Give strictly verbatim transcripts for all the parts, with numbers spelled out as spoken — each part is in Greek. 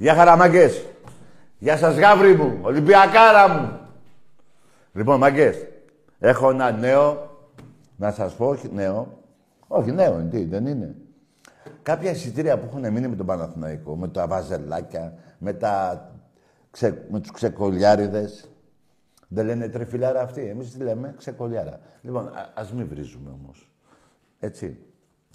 Γεια χαρά μάγκες. Γεια σας γάβρι μου, Ολυμπιακάρα μου. Λοιπόν μάγκες, έχω ένα νέο, να σας πω, νέο. Όχι νέο, τι, δεν είναι. Κάποια εισιτήρια που έχουν μείνει με τον Παναθηναϊκό, με τα βαζελάκια, με, τα... Ξε... με τους ξεκολιάριδες. Δεν λένε τρεφιλάρα αυτοί, εμείς τι λέμε, ξεκολιάρα. Λοιπόν, α, ας μην βρίζουμε όμως. Έτσι,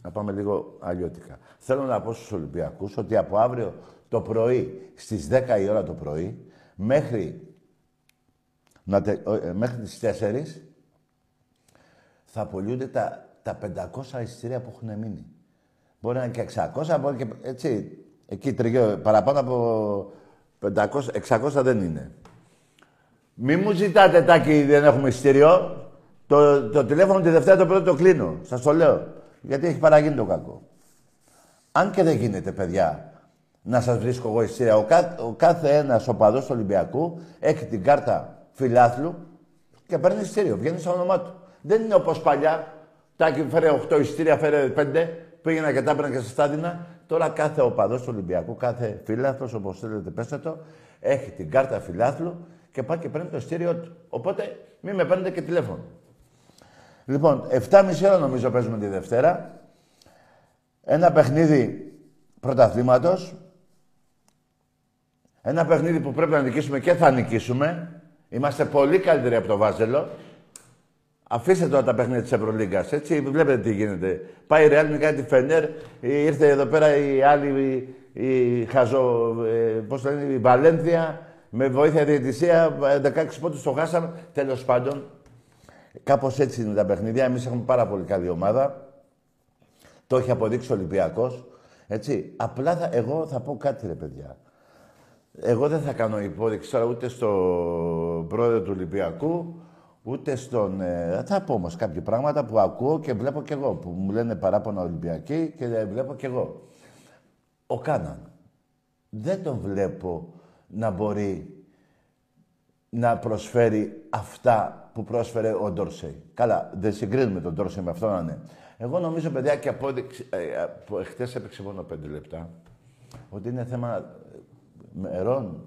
να πάμε λίγο αλλιώτικα. Θέλω να πω στους Ολυμπιακούς ότι από αύριο το πρωί, στις δέκα η ώρα το πρωί, μέχρι, να τε... μέχρι τις τέσσερις, θα απολύονται τα, τα πεντακόσια εισιτήρια που έχουν μείνει. Μπορεί να είναι και εξακόσια, μπορεί και... έτσι, εκεί τριγύρω, παραπάνω από πεντακόσια, εξακόσια δεν είναι. Μη μου ζητάτε, Τάκη, δεν έχουμε εισιτήριο. Το, το τηλέφωνο τη Δευτέρα το πρώτο το κλείνω. Σας το λέω. Γιατί έχει παραγίνει το κακό. Αν και δεν γίνεται, παιδιά, να σας βρίσκω εγώ εισιτήριο. Ο, κα, ο κάθε ένας οπαδός του Ολυμπιακού έχει την κάρτα φιλάθλου και παίρνει εισιτήριο. Βγαίνει στο όνομά του. Δεν είναι όπως παλιά. Τάκη, φέρε οκτώ εισιτήρια, φέρε πέντε. Πήγαινα και τα έπαιρνα και στα στάδινα. Τώρα κάθε οπαδός του Ολυμπιακού, κάθε φιλάθλος, όπως θέλετε, πέστε το, έχει την κάρτα φιλάθλου και πάει και παίρνει το εισιτήριό του. Οπότε μην με παίρνετε και τηλέφωνο. Λοιπόν, εφτά και μισή ώρα νομίζω παίζουμε τη Δευτέρα. Ένα παιχνίδι πρωταθλήματος. Ένα παιχνίδι που πρέπει να νικήσουμε και θα νικήσουμε. Είμαστε πολύ καλύτεροι από το Βάζελο. Αφήστε τώρα τα παιχνίδια της Ευρωλίγκας, έτσι. Βλέπετε τι γίνεται. Πάει η Ρεάλ, με κάνει τη Φενέρ. Ήρθε εδώ πέρα η άλλη, η, η Χαζο... Ε, πώς το λένε, η Βαλένθια. Με βοήθεια διαιτησία, δεκαέξι πόντους το χάσαμε. Τέλος πάντων, κάπως έτσι είναι τα παιχνίδια. Εμείς έχουμε πάρα πολύ καλή ομάδα. Το έχει αποδείξει ο Ολυμπιακός. Έτσι. Απλά θα, εγώ θα πω κάτι, ρε παιδιά. Εγώ δεν θα κάνω υπόδειξη τώρα ούτε στον πρόεδρο του Ολυμπιακού, ούτε στον... Ε, θα πω όμως κάποια πράγματα που ακούω και βλέπω κι εγώ. Που μου λένε παράπονα Ολυμπιακοί και βλέπω κι εγώ. Ο Κάναν. Δεν τον βλέπω να μπορεί να προσφέρει αυτά που πρόσφερε ο Ντόρσεϊ. Καλά, δεν συγκρίνουμε τον Ντόρσεϊ με αυτόν, ναι. Εγώ νομίζω, παιδιά, και απόδειξη... Ε, χτες έπαιξε μόνο πέντε λεπτά. Ότι είναι θέμα μερών.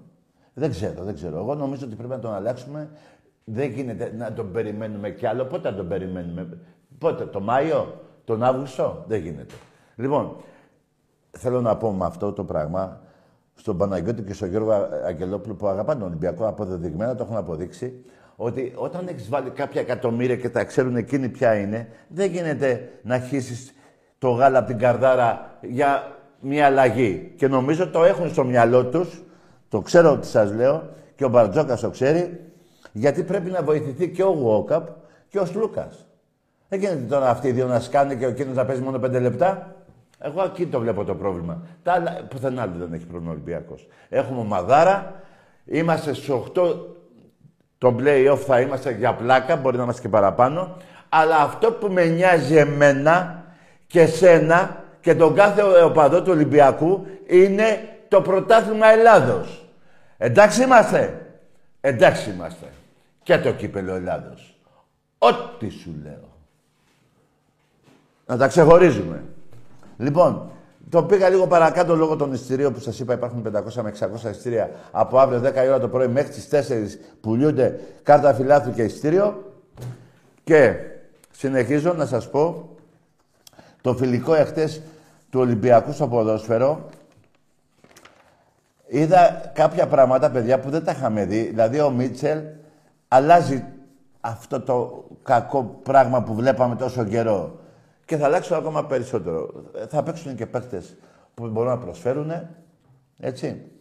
Δεν ξέρω, δεν ξέρω. Εγώ νομίζω ότι πρέπει να τον αλλάξουμε. Δεν γίνεται να τον περιμένουμε κι άλλο. Πότε να τον περιμένουμε. Πότε, τον Μάιο, τον Αύγουστο. Δεν γίνεται. Λοιπόν, θέλω να πω με αυτό το πράγμα... Στον Παναγιώτη και στον Γιώργο Αγγελόπουλο που αγαπάνε τον Ολυμπιακό, αποδεδειγμένα το έχουν αποδείξει, ότι όταν έχεις βάλει κάποια εκατομμύρια και τα ξέρουν εκείνοι ποια είναι, δεν γίνεται να χύσεις το γάλα από την καρδάρα για μια αλλαγή. Και νομίζω το έχουν στο μυαλό τους, το ξέρω ότι σας λέω, και ο Μπαρτζόκας το ξέρει, γιατί πρέπει να βοηθηθεί και ο ΟΚΑΠ και ο Σλούκας. Δεν γίνεται τώρα αυτοί οι δύο να σκάνε και ο εκείνος να παίζει μόνο πέντε λεπτά. Εγώ εκεί το βλέπω το πρόβλημα. Τα άλλα, πουθενά άλλο δεν έχει πρόβλημα ο Ολυμπιακός. Έχουμε ομαδάρα, είμαστε στους οκτώ, το play-off θα είμαστε για πλάκα, μπορεί να είμαστε και παραπάνω, αλλά αυτό που με νοιάζει εμένα και σένα και τον κάθε οπαδό του Ολυμπιακού είναι το πρωτάθλημα Ελλάδος. Εντάξει είμαστε. Εντάξει είμαστε. Και το κύπελλο Ελλάδος. Ό,τι σου λέω. Να τα ξεχωρίζουμε. Λοιπόν, το πήγα λίγο παρακάτω λόγω των εισιτηρίων που σας είπα. Υπάρχουν πεντακόσια με εξακόσια εισιτήρια από αύριο δέκα η ώρα το πρωί μέχρι τις τέσσερις πουλιούνται κάρτα φιλάθλου και εισιτήριο. Και συνεχίζω να σας πω το φιλικό εχθές του Ολυμπιακού στο ποδόσφαιρο. Είδα κάποια πράγματα, παιδιά, που δεν τα είχαμε δει. Δηλαδή, ο Μίτσελ αλλάζει αυτό το κακό πράγμα που βλέπαμε τόσο καιρό. Και θα αλλάξουν ακόμα περισσότερο. Θα παίξουν και παίκτες που μπορούν να προσφέρουν, έτσι.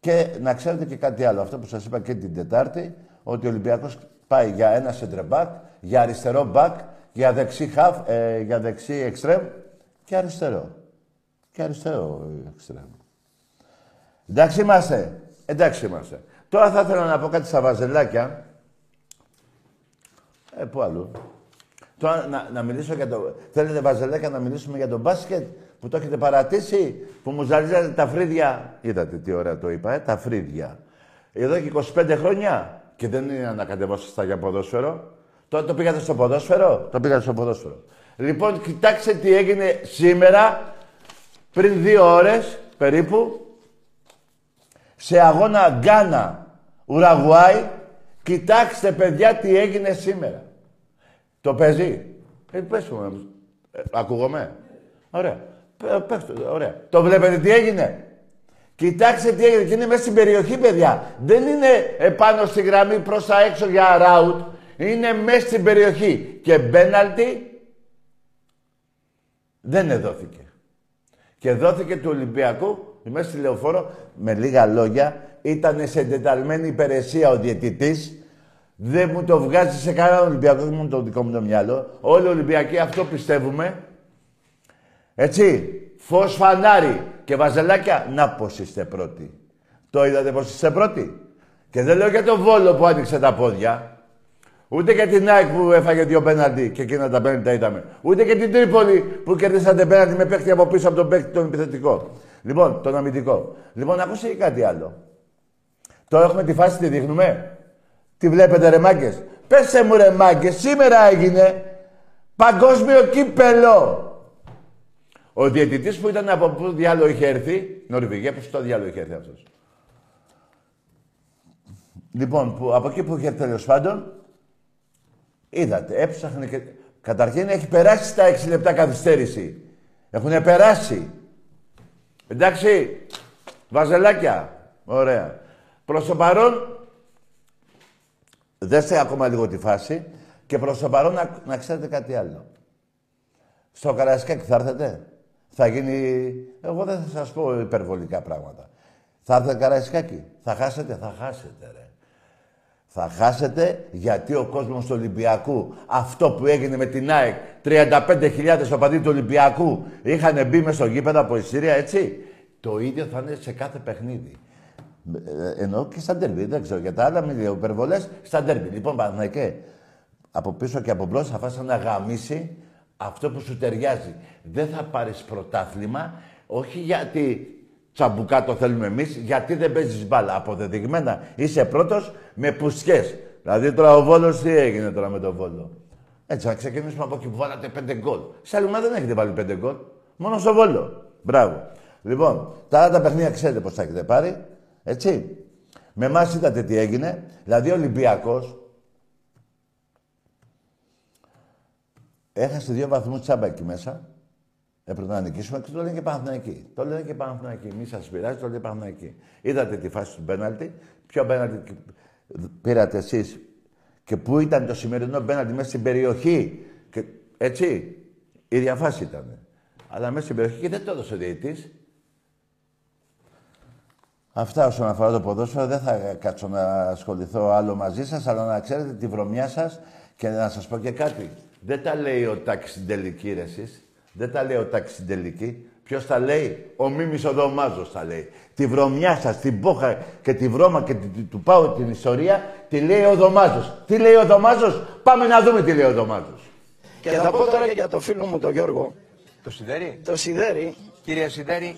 Και να ξέρετε και κάτι άλλο. Αυτό που σας είπα και την Τετάρτη, ότι ο Ολυμπιακός πάει για ένα σεντρεμπακ, για αριστερό μπακ, για δεξί χαφ, ε, για δεξί εξτρέμ και αριστερό. Και αριστερό εξτρέμ. Εντάξει είμαστε. Εντάξει είμαστε. Τώρα θα ήθελα να πω κάτι στα βαζελάκια. Ε, πού αλλού. Τώρα να, να μιλήσω για το... Θέλετε, βαζελέκα, να μιλήσουμε για το μπάσκετ που το έχετε παρατήσει, που μου ζαλίζατε τα φρύδια. Είδατε τι ωραία το είπα, ε, τα φρύδια. Εδώ και είκοσι πέντε χρόνια και δεν είναι να κατεβάσω για ποδόσφαιρο. Τώρα το πήγατε στο ποδόσφαιρο. Το πήγατε στο ποδόσφαιρο. Λοιπόν, κοιτάξτε τι έγινε σήμερα, πριν δύο ώρες περίπου, σε αγώνα Γκάνα, Ουραγουάη, κοιτάξτε παιδιά τι έγινε σήμερα. Το παίζει. Ε, πες μου, ε, ακούγομαι. Ωραία. Ε, πες, ωραία. Το βλέπετε τι έγινε. Κοιτάξτε τι έγινε. Και είναι μέσα στην περιοχή, παιδιά. Δεν είναι επάνω στη γραμμή προς τα έξω για ράουτ. Είναι μέσα στην περιοχή. Και μπέναλτι δεν εδόθηκε. Και δόθηκε του Ολυμπιακού, μέσα στη Λεωφόρο, με λίγα λόγια, ήταν σε εντεταλμένη υπηρεσία ο διαιτητής. Δεν μου το βγάζει σε κανένα Ολυμπιακό, δεν μου το δικό μου το μυαλό. Όλοι οι Ολυμπιακοί αυτό πιστεύουμε. Έτσι, φως φανάρι και βαζελάκια. Να πως είστε πρώτοι. Το είδατε πως είστε πρώτοι. Και δεν λέω για τον Βόλο που άνοιξε τα πόδια. Ούτε για την ΑΕΚ που έφαγε δύο πέναντι και εκείνα τα πέναντι τα είδαμε. Ούτε και την Τρίπολη που κερδίσατε πέναντι με παίχτη από πίσω από τον παίχτη τον επιθετικό. Λοιπόν, τον αμυντικό. Λοιπόν, ακούστε και κάτι άλλο. Τώρα έχουμε τη φάση, τη δείχνουμε. Τη βλέπετε ρε μάγκες. Πέστε μου ρε μάγκες, σήμερα έγινε παγκόσμιο κύπελο. Ο διαιτητής που ήταν από πού διάλογο είχε έρθει, Νορβηγία, πού στο διάλογο είχε έρθει αυτός. Λοιπόν, που, από εκεί που είχε έρθει τέλος πάντων, είδατε, έψαχνε και... Καταρχήν έχει περάσει τα έξι λεπτά καθυστέρηση. Έχουνε περάσει. Εντάξει, βαζελάκια. Ωραία. Προς το παρόν, δέστε ακόμα λίγο τη φάση και προς το παρόν να, να ξέρετε κάτι άλλο. Στο Καραϊσκάκη θα έρθετε. Θα γίνει... Εγώ δεν θα σας πω υπερβολικά πράγματα. Θα έρθετε Καραϊσκάκη. Θα χάσετε, θα χάσετε ρε. Θα χάσετε γιατί ο κόσμος του Ολυμπιακού, αυτό που έγινε με την ΑΕΚ, τριάντα πέντε χιλιάδες οπαδοί του Ολυμπιακού είχαν μπει μες στο γήπεδο από εισιτήρια, έτσι. Το ίδιο θα είναι σε κάθε παιχνίδι. Ε, εννοώ και στα ντέρμπι, δεν ξέρω για τα άλλα, μην λέω υπερβολές, στα ντέρμπι. Λοιπόν, Παναθηναϊκέ, από πίσω και από μπρος θα φας ένα γαμίσι αυτό που σου ταιριάζει. Δεν θα πάρεις πρωτάθλημα, όχι γιατί... Τσαμπουκά το θέλουμε εμείς, γιατί δεν παίζεις μπάλα. Αποδεδειγμένα είσαι πρώτος με πουσκές. Δηλαδή τώρα ο Βόλος τι έγινε τώρα με τον Βόλο. Έτσι, να ξεκινήσουμε από εκεί που βάλατε πέντε γκολ. Σε άλλη ομάδα δεν έχετε βάλει πέντε γκολ. Μόνο στο Βόλο. Μπράβο. Λοιπόν, τα άλλα τα παιχνίδια ξέρετε πώς τα έχετε πάρει. Έτσι. Με εμάς είδατε τι έγινε. Δηλαδή ο Ολυμπιακός έχασε δύο βαθμούς τσάμπα εκεί μέσα. Έπρεπε να νικήσουμε και το λένε και Παναθηναϊκοί. Το λένε και Παναθηναϊκοί. Μη σας πειράζει, το λένε Παναθηναϊκοί. Είδατε τη φάση του πέναλτι. Ποιο πέναλτι πήρατε εσείς και πού ήταν το σημερινό πέναλτι μέσα στην περιοχή. Και, έτσι. Η διαφάση ήταν. Αλλά μέσα στην περιοχή και δεν το έδωσε ο διαιτητής. Αυτά όσον αφορά το ποδόσφαιρο. Δεν θα κάτσω να ασχοληθώ άλλο μαζί σας, αλλά να ξέρετε τη βρωμιά σας και να σας πω και κάτι. Δεν τα λέει ο Τάκης στην τελική ρε εσείς. Δεν τα λέει ο Τάκης στην τελική. Ποιος τα λέει? Ο Μίμης ο Δομάζος τα λέει. Τη βρωμιά σας, την πόχα και τη βρώμα και τη, τη, του πάω την ιστορία, τη λέει ο Δομάζος. Τι λέει ο Δομάζος? Πάμε να δούμε τι λέει ο Δομάζος. Και, και θα, θα πω τώρα και για το φίλο μου τον Γιώργο. Το Σιδέρι. Το Σιδέρι. Κύριε Σιδέρι,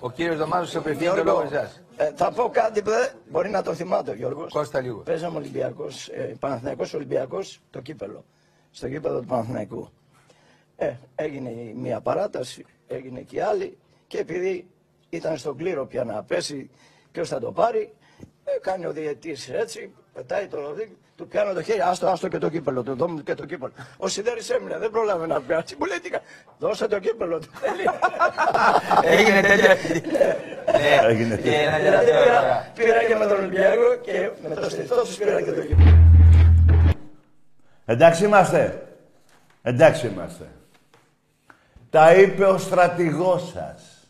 ο κύριος Δομάζος σε απευθύνει τον λόγο εσάς. Ε, θα πω κάτι που μπορεί να το θυμάται ο Γιώργος. Κώστα λίγο. Παίζαμε Ολυμπιακός, ε, Παναθηναϊκός Ολυμπιακός, το κύπελο. Στο κύπελο του Παναθηναϊκού. Ε, έγινε μία παράταση, έγινε και η άλλη και επειδή ήταν στον κλήρο πια να πέσει ποιος θα το πάρει, ε, κάνει ο διαιτής έτσι, πετάει το ροδί, του πιάνω το χέρι, άστο, άστο και το κύπελο, του δω μου και το κύπελο. Ο Σιδέρης έμεινε, δεν πρόλαβε να πιάσει, μου λέει τι κάνει, δώσε το κύπελο του. Έγινε τέτοια. Έγινε τέτοια. Πήρα και με τον Ολυμπιακό και με το στιθό τους πήρα και το κύπελο. Εντάξει είμαστε. Εντάξει είμαστε. Τα είπε ο στρατηγός σας.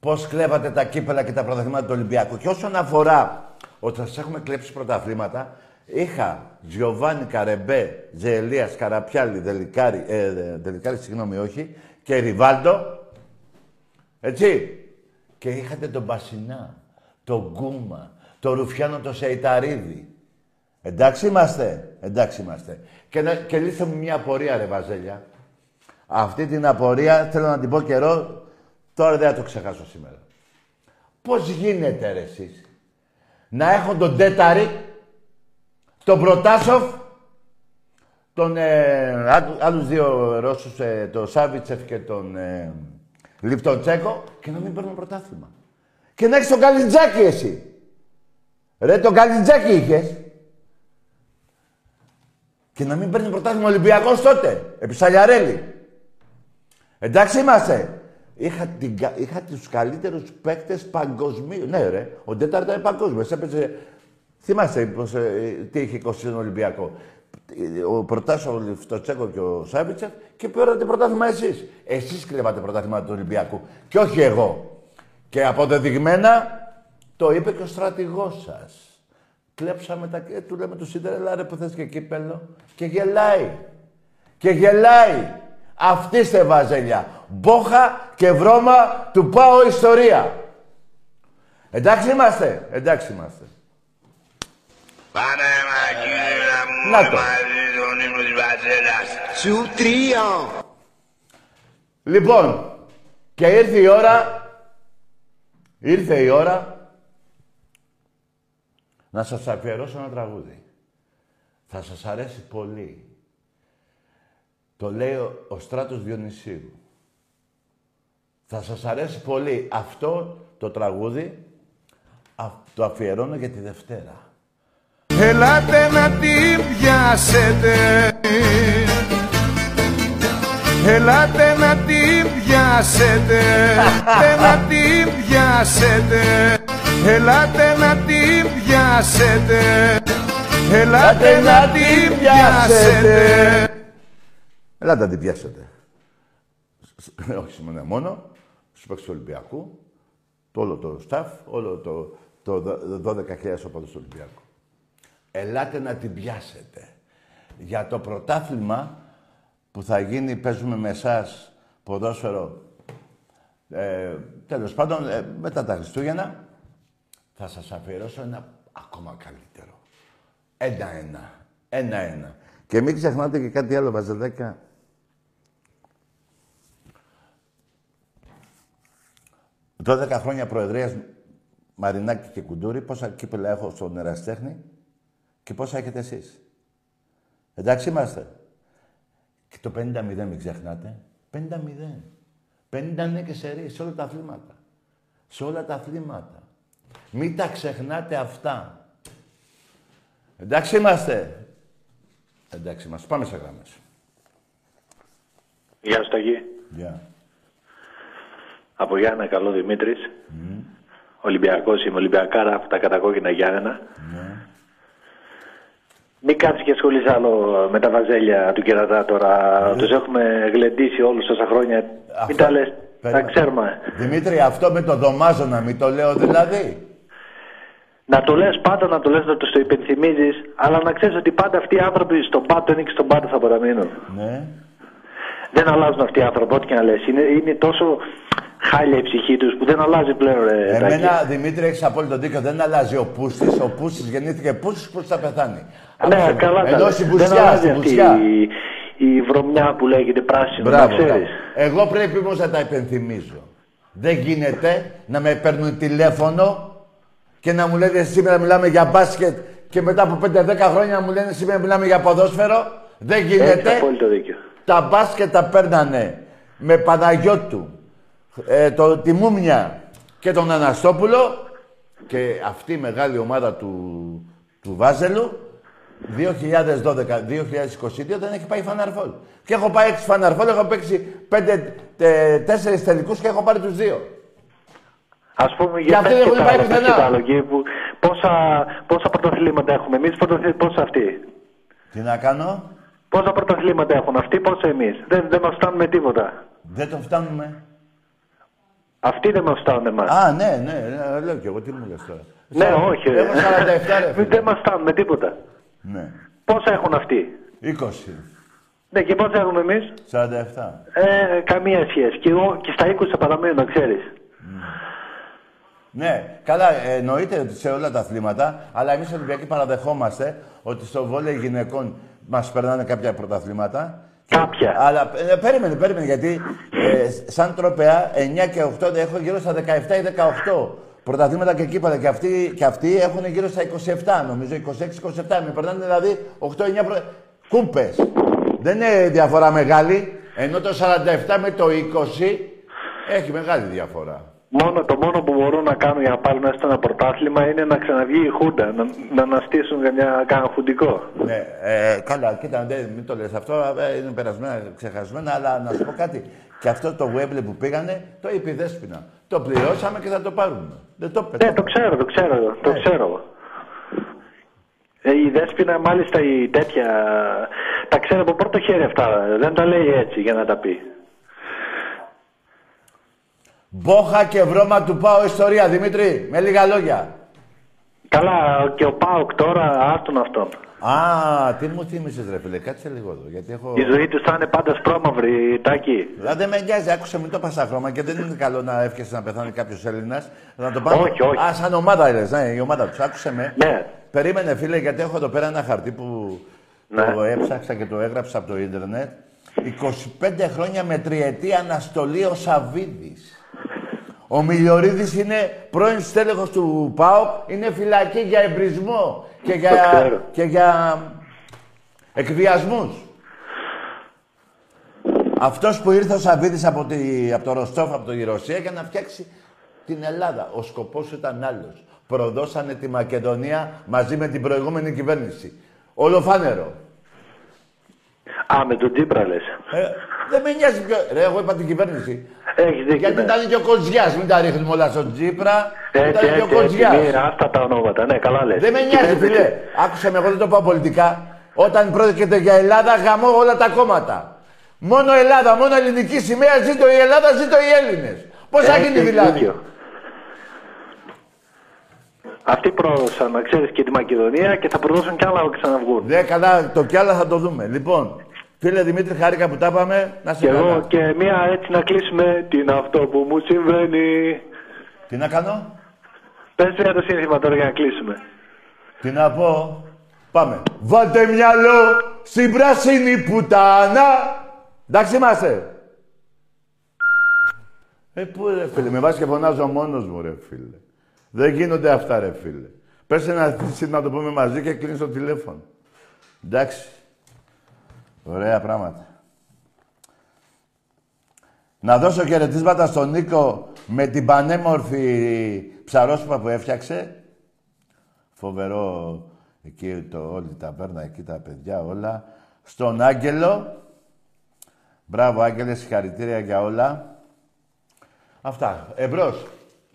Πώς κλέβατε τα κύπελα και τα πρωταθλήματα του Ολυμπιακού. Και όσον αφορά ότι σας έχουμε κλέψει πρωταθλήματα, είχα Τζιοβάνι Καρεμπέ, Τζελίας, Καραπιάλη, Δελικάρη, ε, Δελικάρη, συγγνώμη, όχι, και Ριβάλτο. Έτσι. Και είχατε τον Μπασινά, τον Γκούμα, τον Ρουφιάνο, τον Σεϊταρίδη. Εντάξει είμαστε. Εντάξει είμαστε. Και, να, και λύστε μου μια απορία ρε Βαζέλια. Αυτή την απορία θέλω να την πω καιρό, τώρα δεν θα το ξεχάσω σήμερα. Πώς γίνεται ρε εσείς να έχω τον Τέταρη, τον Προτάσοφ, τον ε, άλλους δύο Ρώσους, ε, τον Σάβιτσεφ και τον ε, Λιπτοτσέκο και να μην παίρνουν πρωτάθλημα. και να έχεις τον Καλιντζάκη εσύ. Ρε, τον Καλιντζάκη είχες. Και να μην παίρνει πρωτάθλημα Ολυμπιακός τότε, επί Σαλιαρέλη. Εντάξει είμαστε. Είχα, την, είχα τους καλύτερους παίκτες παγκοσμίου. Ναι ρε, ο τέταρτα είναι παγκόσμιος. Έπαιζε... Θυμάστε πως, ε, τι είχε είκοσι στον Ολυμπιακό. Ο Πρωτάσο, στο Τσέκο και ο Σάβιτσεφ και πήρατε πρωτάθλημα εσείς. Εσείς κρύβατε πρωτάθλημα του Ολυμπιακού και όχι εγώ. Και αποδεδειγμένα το είπε και ο στρατηγός σας. Κλέψαμε τα... Ε, του λέμε του Σιδέρι, έλα ρε που θες και κύπελο. Και γελάει. Και γελάει. Αυτή είστε βαζέλια. Μπόχα και βρώμα του πάω ιστορία. Εντάξει είμαστε. Εντάξει είμαστε. Να το. Λοιπόν, και ήρθε η ώρα, ήρθε η ώρα να σας αφιερώσω ένα τραγούδι. Θα σας αρέσει πολύ. Το λέει ο, ο Στράτος Διονυσίου. Θα σας αρέσει πολύ. Αυτό το τραγούδι α, το αφιερώνω για τη Δευτέρα. Ελάτε να την πιάσετε, ελάτε να την πιάσετε, ελάτε να την πιάσετε, ελάτε να την πιάσετε, ελάτε να την πιάσετε. Ελάτε να την πιάσετε. Όχι σημαίνει μόνο, στους παίκτες του Ολυμπιακού, το όλο το staff, όλο το, το, το δώδεκα χιλιάδες οπαδούς του Ολυμπιακού. Ελάτε να την πιάσετε. Για το πρωτάθλημα που θα γίνει, παίζουμε με εσάς ποδόσφαιρο, ε, τέλος πάντων, ε, μετά τα Χριστούγεννα, θα σας αφιερώσω ένα ακόμα καλύτερο. Ένα-ένα. Ένα-ένα. Και μην ξεχνάτε και κάτι άλλο, βαζελδάκια. δώδεκα χρόνια προεδρίας Μαρινάκη και Κουντούρη, πόσα κύπελα έχω στον Εραστέχνη. Και πόσα έχετε εσείς. Εντάξει είμαστε. Και το πενήντα μηδέν μην ξεχνάτε. πενήντα μηδέν. πενήντα είναι και σερί σε όλα τα αθλήματα. Σε όλα τα αθλήματα. Μην τα ξεχνάτε αυτά. Εντάξει είμαστε. Εντάξει είμαστε. Πάμε σε γράμμες. Γεια σου Ταγί. Γεια. Yeah. Από Γιάννα, καλό Δημήτρης. Mm. Ολυμπιακός είμαι. Ολυμπιακάρα από τα κατακόκκινα Γιάννενα. Yeah. Μην κάτσεις και ασχολείς άλλο με τα βαζέλια του κερατά τώρα. Ε. Τους έχουμε γλεντήσει όλους τόσα χρόνια. Αυτό... Μην τα λες, τα ξέρουμε. Δημήτρη, αυτό με το Δομάζο να μην το λέω δηλαδή. Να το λες πάντα, να το λες, να τους το υπενθυμίζεις. Αλλά να ξέρεις ότι πάντα αυτοί οι άνθρωποι στον πάτο είναι και στον πάτο θα παραμείνουν. Ναι. Δεν αλλάζουν αυτοί οι άνθρωποι, ό,τι και να λες. Είναι, είναι τόσο χάλια η ψυχή τους που δεν αλλάζει πλέον. Ρε, εμένα, Τάκη. Δημήτρη, έχεις απόλυτο δίκιο. Δεν αλλάζει ο Πούστης. Ο Πούστης γεννήθηκε Πούστης, Πούστης θα πεθάνει. Ναι, Άμως, καλά. Ενώ η Μπουρτζιά, η Μπουρτζιά. Η, η βρωμιά που λέγεται πράσινη. Μπράβο, ξέρεις. Εγώ πρέπει όμως να τα υπενθυμίζω. Δεν γίνεται να με παίρνουν τηλέφωνο και να μου λένε σήμερα μιλάμε για μπάσκετ και μετά από πέντε δέκα χρόνια μου λένε σήμερα μιλάμε για ποδόσφαιρο. Δεν γίνεται. Έχεις απόλυτο δίκιο. Τα μπάσκετ τα παίρνανε με Παναγιώτου, ε, το, τη Μούμια και τον Αναστόπουλο και αυτή η μεγάλη ομάδα του, του Βάζελου δύο χιλιάδες δώδεκα δύο χιλιάδες είκοσι δύο δεν έχει πάει φαναρφόλ. Και έχω πάει έξι φαναρφόλ, έχω παίξει πέντε τέσσερα τελικούς και έχω πάρει τους δύο. Ας πούμε για αυτοί δεν έχουν πάει πουθενά. Πόσα, πόσα πρωταθλήματα έχουμε εμείς, πόσα αυτοί. Τι να κάνω. Πόσα πρωταθλήματα έχουν αυτοί, πόσα εμείς. Δεν, δεν μας φτάνουμε τίποτα. Δεν το φτάνουμε. Αυτοί δεν μας φτάνουν εμάς. Α, ναι, ναι, ναι, λέω κι εγώ, τι μου λες τώρα. Ναι, σαν, όχι. Ρε. σαράντα επτά, ρε, δεν μας φτάνουμε τίποτα. Ναι. Πόσα έχουν αυτοί. είκοσι. Ναι, και πόσα έχουμε εμείς. σαράντα επτά. Ε, καμία σχέση. Και, εγώ, και στα είκοσι θα παραμένω, να ξέρεις. Mm. Ναι, καλά, εννοείται ότι σε όλα τα αθλήματα, αλλά εμείς οι Ολυμπιακοί παραδεχόμαστε ότι στο βόλεϊ γυναικών μας περνάνε κάποια πρωταθλήματα. Κάποια. Και, αλλά ε, περίμενε, περίμενε, γιατί ε, σαν τροπεά εννιά και οκτώ έχω γύρω στα δεκαεπτά ή δεκαοκτώ πρωταθλήματα και κύπαλα. Και αυτοί, και αυτοί έχουν γύρω στα είκοσι επτά, νομίζω, είκοσι έξι είκοσι επτά. Με περνάνε δηλαδή οκτώ εννιά προ... κούπες. Δεν είναι διαφορά μεγάλη, ενώ το σαράντα επτά με το είκοσι έχει μεγάλη διαφορά. Μόνο, το μόνο που μπορούν να κάνουν για να πάρουν έστω ένα πρωτάθλημα είναι να ξαναβγεί η Χούντα, να, να αναστήσουν για μια, κάνα χουντικό. Ναι, ε, καλά, κοίτα, ναι, μην το λες αυτό, ε, είναι περασμένα, ξεχασμένα, αλλά να σου πω κάτι. Και αυτό το Γουέμπλεϊ που πήγανε, το είπε η Δέσποινα. Το πληρώσαμε και θα το πάρουμε. Δεν το πέτω. Ναι, το ξέρω, το ξέρω, ναι. το ξέρω. Ε, η Δέσποινα, μάλιστα, η τέτοια, τα ξέρω από πρώτο χέρι αυτά, δεν τα λέει έτσι για να τα πει. Μπόχα και βρώμα του ΠΑΟ ιστορία, Δημήτρη, με λίγα λόγια. Καλά, και ο ΠΑΟΚ τώρα, άστον αυτόν. Α, τι μου θύμισες ρε φίλε, κάτσε λίγο εδώ, γιατί έχω... Η ζωή τους θα είναι πάντα σπρώμαυρη, Τάκη. Δηλαδή δεν με νοιάζει, άκουσε μην το πας τα χρώμα και δεν είναι καλό να εύχεσαι να πεθάνει κάποιος Έλληνας. Να το πάμε... Όχι, όχι. Α, σαν ομάδα λες, ναι, η ομάδα τους, άκουσε με. Ναι. Περίμενε φίλε, γιατί έχω εδώ πέρα ένα χαρτί που ναι. το έψαξα και το έγραψα από το ίντερνετ. είκοσι πέντε χρόνια με τριετή αναστολή ο Σαββίδης. Ο Μιλιορίδης είναι πρώην στέλεχος του ΠΑΟΚ, είναι φυλακή για εμπρισμό και για, και για εκβιασμούς. Αυτός που ήρθε ο Σαββίδης από, τη, από το Ροστόφ, από τη Ρωσία, για να φτιάξει την Ελλάδα. Ο σκοπός ήταν άλλος. Προδώσανε τη Μακεδονία μαζί με την προηγούμενη κυβέρνηση. Ολοφάνερο. Α, με τον Τσίπρα λες. Ε, δεν με νοιάζει πιο... Ρε, εγώ είπα την κυβέρνηση. Έχεις δίκιο. Γιατί ήταν και ο Κοντζιάς, μην τα ρίχνουμε όλα στον Τσίπρα. Ήταν και ο Κοντζιάς. Αυτά τα ονόματα, ναι, καλά λες. Δεν με νοιάζει, φίλε. Άκουσα με, εγώ δεν το πάω πολιτικά. Όταν πρόκειται για Ελλάδα, γαμώ όλα τα κόμματα. Μόνο Ελλάδα, μόνο ελληνική σημαία, ζήτω η Ελλάδα, ζήτω οι Έλληνες. Πώς θα γίνει δηλαδή. Αυτοί πρόδωσαν, να ξέρεις, και τη Μακεδονία και θα προδώσουν κι άλλα όταν ξαναβγούν. Ναι, καλά, το κι άλλα θα το δούμε. Λοιπόν, φίλε Δημήτρη, χάρηκα που τα πάμε. Να σε καλά. Εγώ και μία έτσι να κλείσουμε. Τι είναι αυτό που μου συμβαίνει. Τι να κάνω. Πες για το σύνθημα τώρα για να κλείσουμε. Τι να πω. Πάμε. Βάλτε μυαλό στην πράσινη πουτάνα. Εντάξει είμαστε. Ε, πού ρε φίλε, με βάζει και φωνάζω μόνος μου ρε φίλε. Δεν γίνονται αυτά, ρε φίλε. Πες ένα να το πούμε μαζί και κλείνεις το τηλέφωνο. Εντάξει. Ωραία πράγματα. Να δώσω χαιρετίσματα στον Νίκο με την πανέμορφη ψαρόσουπα που έφτιαξε. Φοβερό. Εκεί το, όλη η ταβέρνα, εκεί τα παιδιά, όλα. Στον Άγγελο. Μπράβο, Άγγελε, συγχαρητήρια για όλα. Αυτά. Εμπρός.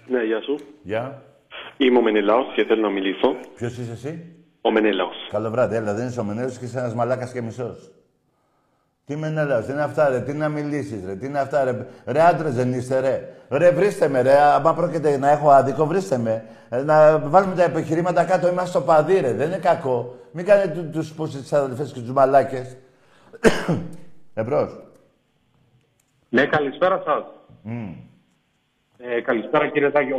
Ναι, γεια σου. Γεια. Είμαι ο Μενέλαος και θέλω να μιλήσω. Ποιος είσαι εσύ? Ο Μενέλαος. Καλό βράδυ, έλα, δεν είσαι ο Μενέλαος και είσαι ένας μαλάκας και μισός. Τι Μενέλαος, τι είναι αυτά ρε, τι να μιλήσεις ρε, τι είναι αυτά ρε. Ρε άντρες δεν είστε ρε. Ρε βρίστε με ρε, άμα πρόκειται να έχω άδικο βρίστε με. Ε, να βάλουμε τα επιχειρήματα κάτω, είμαστε στο παδί ρε, δεν είναι κακό. Μην κάνετε τους πούσες, τις αδελφές και τους μαλάκες. Εμπρός. Ναι, καλησπέρα σας. Mm. Ε, καλησπέρα κύριε Τάκη,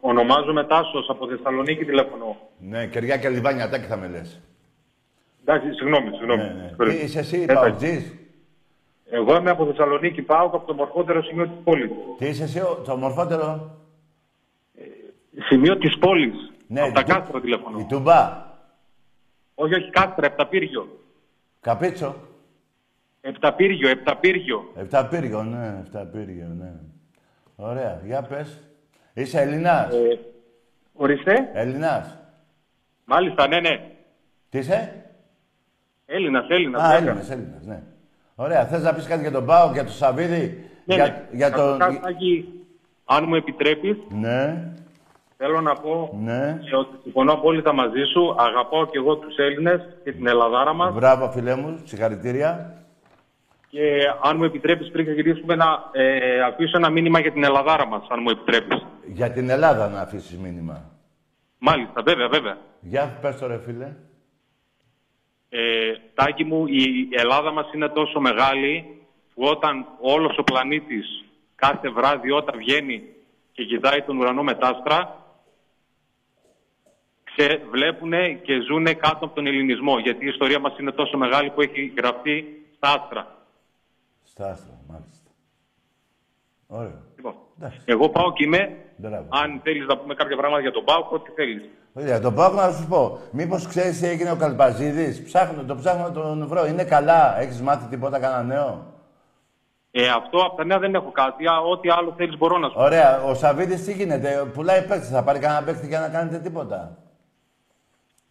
ονομάζομαι Τάσος από Θεσσαλονίκη, τηλέφωνο. Ναι, κεριά και λιβάνια, Τάκη θα με λες. Εντάξει, συγγνώμη, συγγνώμη. Ναι, ναι. Είσαι εσύ, Παουτζής. Εγώ είμαι από Θεσσαλονίκη, πάω από το μορφότερο σημείο της πόλης. Τι είσαι εσύ, το μορφότερο. Ε, σημείο της πόλης. Ναι, από τα Κάστρα τηλέφωνο. Η Τούμπα. Όχι, όχι, Κάστρα, Επταπύργιο. Καπίτσο. Επταπύργιο, Επταπύργιο. Επταπύργιο, ναι, Επταπύργιο, ναι. Ωραία, για πες. Είσαι Ελληνάς. Ε, ορίστε. Ελληνάς. Μάλιστα, ναι, ναι. Τι είσαι? Έλληνας, Έλληνας. Α, Έλληνας, Έλληνας, ναι. Ωραία, θες να πεις κάτι για τον ΠΑΟΚ, για τον Σαββίδη, ναι, για, ναι. για τον... Καστάκη, αν μου επιτρέπεις, ναι. θέλω να πω ναι. και ότι συμφωνώ απόλυτα μαζί σου, αγαπάω και εγώ τους Έλληνες και την Ελλαδάρα μας. Μπράβο, φίλε μου, συγχαρητήρια. Και αν μου επιτρέπεις, πριν ξεκινήσουμε, να ε, αφήσω ένα μήνυμα για την Ελλαδάρα μας, αν μου επιτρέπεις. Για την Ελλάδα να αφήσεις μήνυμα. Μάλιστα, βέβαια, βέβαια. Για πες το ρε φίλε. Ε, Τάκη μου, η Ελλάδα μας είναι τόσο μεγάλη που όταν όλος ο πλανήτης κάθε βράδυ όταν βγαίνει και κοιτάει τον ουρανό με άστρα, ξε, βλέπουνε και ζουνε κάτω από τον ελληνισμό, γιατί η ιστορία μας είναι τόσο μεγάλη που έχει γραφτεί στα άστρα. Στα άστρα, μάλιστα. Ωραία. Λοιπόν, εγώ πάω και είμαι. Μπράβο. Αν θέλεις να πούμε κάποια πράγματα για τον ΠΑΟΚ, ό,τι θέλεις. Για τον ΠΑΟΚ να σου πω. Μήπως ξέρεις τι έγινε ο Καλπαζίδης. Ψάχνω, το ψάχνω τον βρω. Είναι καλά. Έχεις μάθει τίποτα κανένα νέο. Ε, αυτό από τα νέα δεν έχω κάτι. Ό,τι άλλο θέλεις μπορώ να σου πω. Ωραία. Ο Σαββίδης τι γίνεται? Πουλάει παίκτες. Θα πάρει κανένα παίκτη για να κάνετε τίποτα?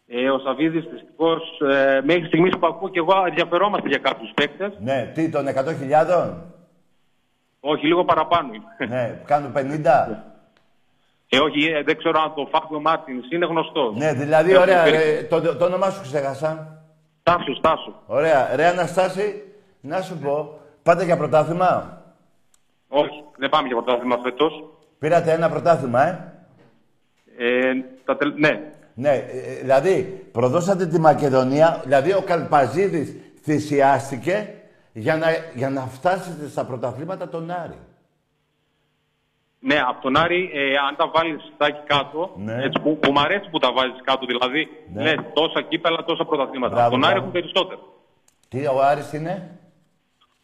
Ε, ο Σαββίδης δυστυχώς ε, μέχρι στιγμής που ακούω και εγώ ενδιαφερόμαστε για κάποιους παίκτες. Ναι. Τι, των εκατό χιλιάδων? Όχι, λίγο παραπάνω. Ναι. Κάνουν πενήντα. Ε, όχι, ε, δεν ξέρω αν το Φάμπιο Μάρτινς είναι γνωστό. Ναι, δηλαδή, ωραία. Ρε, το, το, το όνομά σου ξέχασα. Στάσου, Στάσου. Ωραία. Ρε Αναστάση, να σου πω. Πάτε για πρωτάθλημα? Όχι, δεν πάμε για πρωτάθλημα φέτος. Πήρατε ένα πρωτάθλημα, ε. ε τα τελ... Ναι. Ναι, δηλαδή προδώσατε τη Μακεδονία, δηλαδή ο Καλπαζίδης θυσιάστηκε για να, για να φτάσετε στα πρωταθλήματα τον Άρη. Ναι, από τον Άρη, ε, αν τα βάλεις τάκι κάτω, ναι. έτσι, που, που μ' αρέσει που τα βάζεις κάτω, δηλαδή ναι. λες τόσα κύπελα, τόσα πρωταθλήματα. Μπράβο, τον μπράβο. Άρη έχουν περισσότερα. Τι ο Άρης είναι?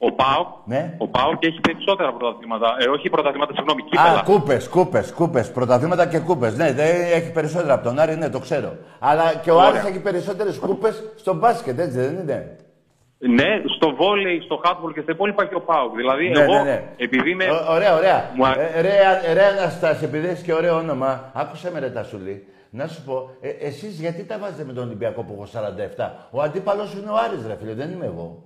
Ο ΠΑΟΚ ναι. έχει περισσότερα πρωταθλήματα. Ε, όχι πρωταθλήματα, συγγνώμη, κύπελα. Α, κούπες, κούπες, κούπες. Πρωταθλήματα και κούπες. Ναι, δεν έχει περισσότερα από τον Άρη, ναι, το ξέρω. Αλλά και ο Άρης έχει περισσότερες κούπες στο μπάσκετ, έτσι δεν είναι? Ναι, στο βόλεϊ, στο χάτμπολ και στα υπόλοιπα και ο ΠΑΟΚ. Δηλαδή, ναι, εγώ, ναι, ναι. επειδή είμαι. Ω, ωραία, ωραία. Μου... Ε, ρε, ρε Αναστάση, επειδή έχει και ωραίο όνομα, άκουσε με ρε Τασούλη. Να σου πω, ε, εσείς γιατί τα βάζετε με τον Ολυμπιακό που έχω σαράντα επτά? Ο αντίπαλος είναι ο Άρης, ρε φίλε, δεν είμαι εγώ.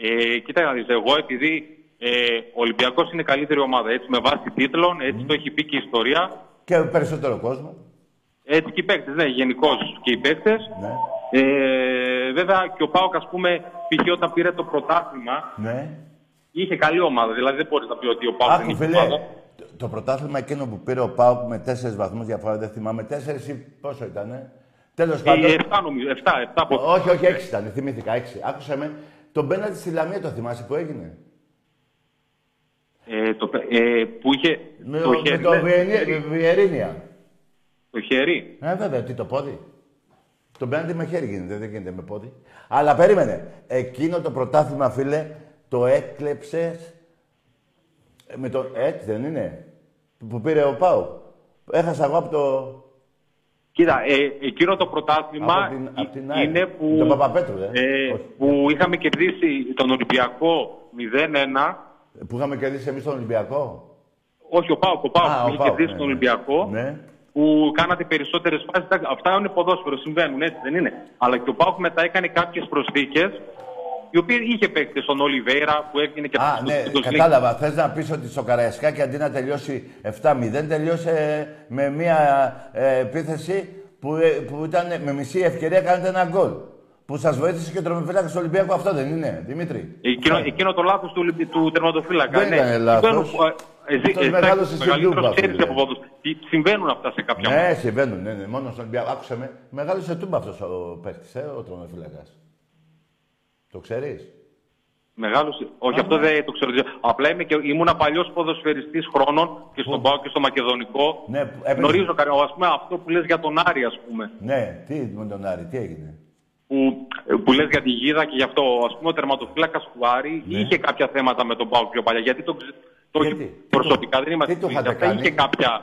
Ε, κοίτα να δεις, εγώ επειδή ε, ο Ολυμπιακός είναι καλύτερη ομάδα, έτσι με βάση τίτλων, έτσι mm. το έχει πει και η ιστορία. Και περισσότερο κόσμο. Έτσι και οι παίκτες, ναι, γενικώς και οι παίκτες. Ναι. Ε, βέβαια και ο ΠΑΟΚ, ας πούμε, π.χ. όταν πήρε το πρωτάθλημα, ναι. είχε καλή ομάδα, δηλαδή δεν μπορείς να πει ότι ο ΠΑΟΚ δεν είχε ομάδα. Το πρωτάθλημα εκείνο που πήρε ο ΠΑΟΚ με τέσσερις βαθμούς διαφορά, δεν θυμάμαι, τέσσερις ή πόσο ήτανε. Τέλος πάντων. Ε, εφτά νομίζω, εφτά, εφτά πόσο. Όχι, όχι, έξι ήταν, θυμήθηκα, έξι. Άκουσα με. Το μπέναντι στη Λαμία το θυμάσαι που έγινε? Ε, το, ε, που είχε... Με το, χέρι, με το ναι. Βιερίνια. Το χέρι. Ναι, βέβαια. Τι, το πόδι. Το μπέναντι με χέρι γίνεται, δεν γίνεται με πόδι. Αλλά περίμενε. Εκείνο το πρωτάθλημα, φίλε, το έκλεψες... Με το... Έτσι δεν είναι? Που πήρε ο ΠΑΟΚ. Έχασα εγώ από το... Κοίτα, ε, εκείνο το πρωτάθλημα την, την είναι που, ε, ε, που είχαμε κερδίσει τον Ολυμπιακό μηδέν ένα. Που είχαμε κερδίσει εμείς τον Ολυμπιακό? Όχι, ο ΠΑΟΚ, ο ΠΑΟΚ που είχε κερδίσει ναι, τον Ολυμπιακό. Ναι. Που κάνατε περισσότερες φάσεις. Αυτά είναι ποδόσφαιρο, συμβαίνουν, έτσι δεν είναι? Αλλά και ο ΠΑΟΚ μετά έκανε κάποιες προσθήκες, οι οποίοι είχε παίκτες στον Ολιβέρα που έγινε και... Α, το ναι, το κατάλαβα. Θες να πεις ότι στο Καραϊσκάκη αντί να τελειώσει εφτά μηδέν, τελειώσε με μία ε, επίθεση που, ε, που ήταν με μισή ευκαιρία, κάνετε ένα γκολ. Που σας βοήθησε και ο τερματοφύλακας του Ολυμπιακού, αυτό δεν είναι, Δημήτρη? Εκείνο, εκείνο, εκείνο το λάθος του, του τερματοφύλακα. Δεν ναι. ήταν λάθος. Αυτός μεγάλωσε στην Τούμπα. Συμβαίνουν αυτά σε κάποια μάτια. Ναι, συμβαίνουν, ναι, ναι, μόνο στον Ολυμπιακό. Άκουσε με, μεγάλωσε Τούμπα αυτός ο παίκτης, ε, ο τερματοφύλακας. Το ξέρεις? Μεγάλος. Όχι, α, αυτό ναι. δεν το ξέρω. Απλά είμαι και, ήμουν παλιός ποδοσφαιριστής χρόνων και στον ΠΑΟΚ και στο Μακεδονικό. Ναι, γνωρίζω κανένα. Ας πούμε αυτό που λες για τον Άρη, ας πούμε. Ναι, τι με τον Άρη, τι έγινε? Που, που λες για τη γίδα και γι' αυτό. Ας πούμε ο τερματοφύλακας του Άρη ναι. είχε κάποια θέματα με τον ΠΑΟΚ πιο παλιά. Γιατί το, το γιατί, προσωπικά το, δεν είμαστε. Τι το κάνει? Είχε κάποια.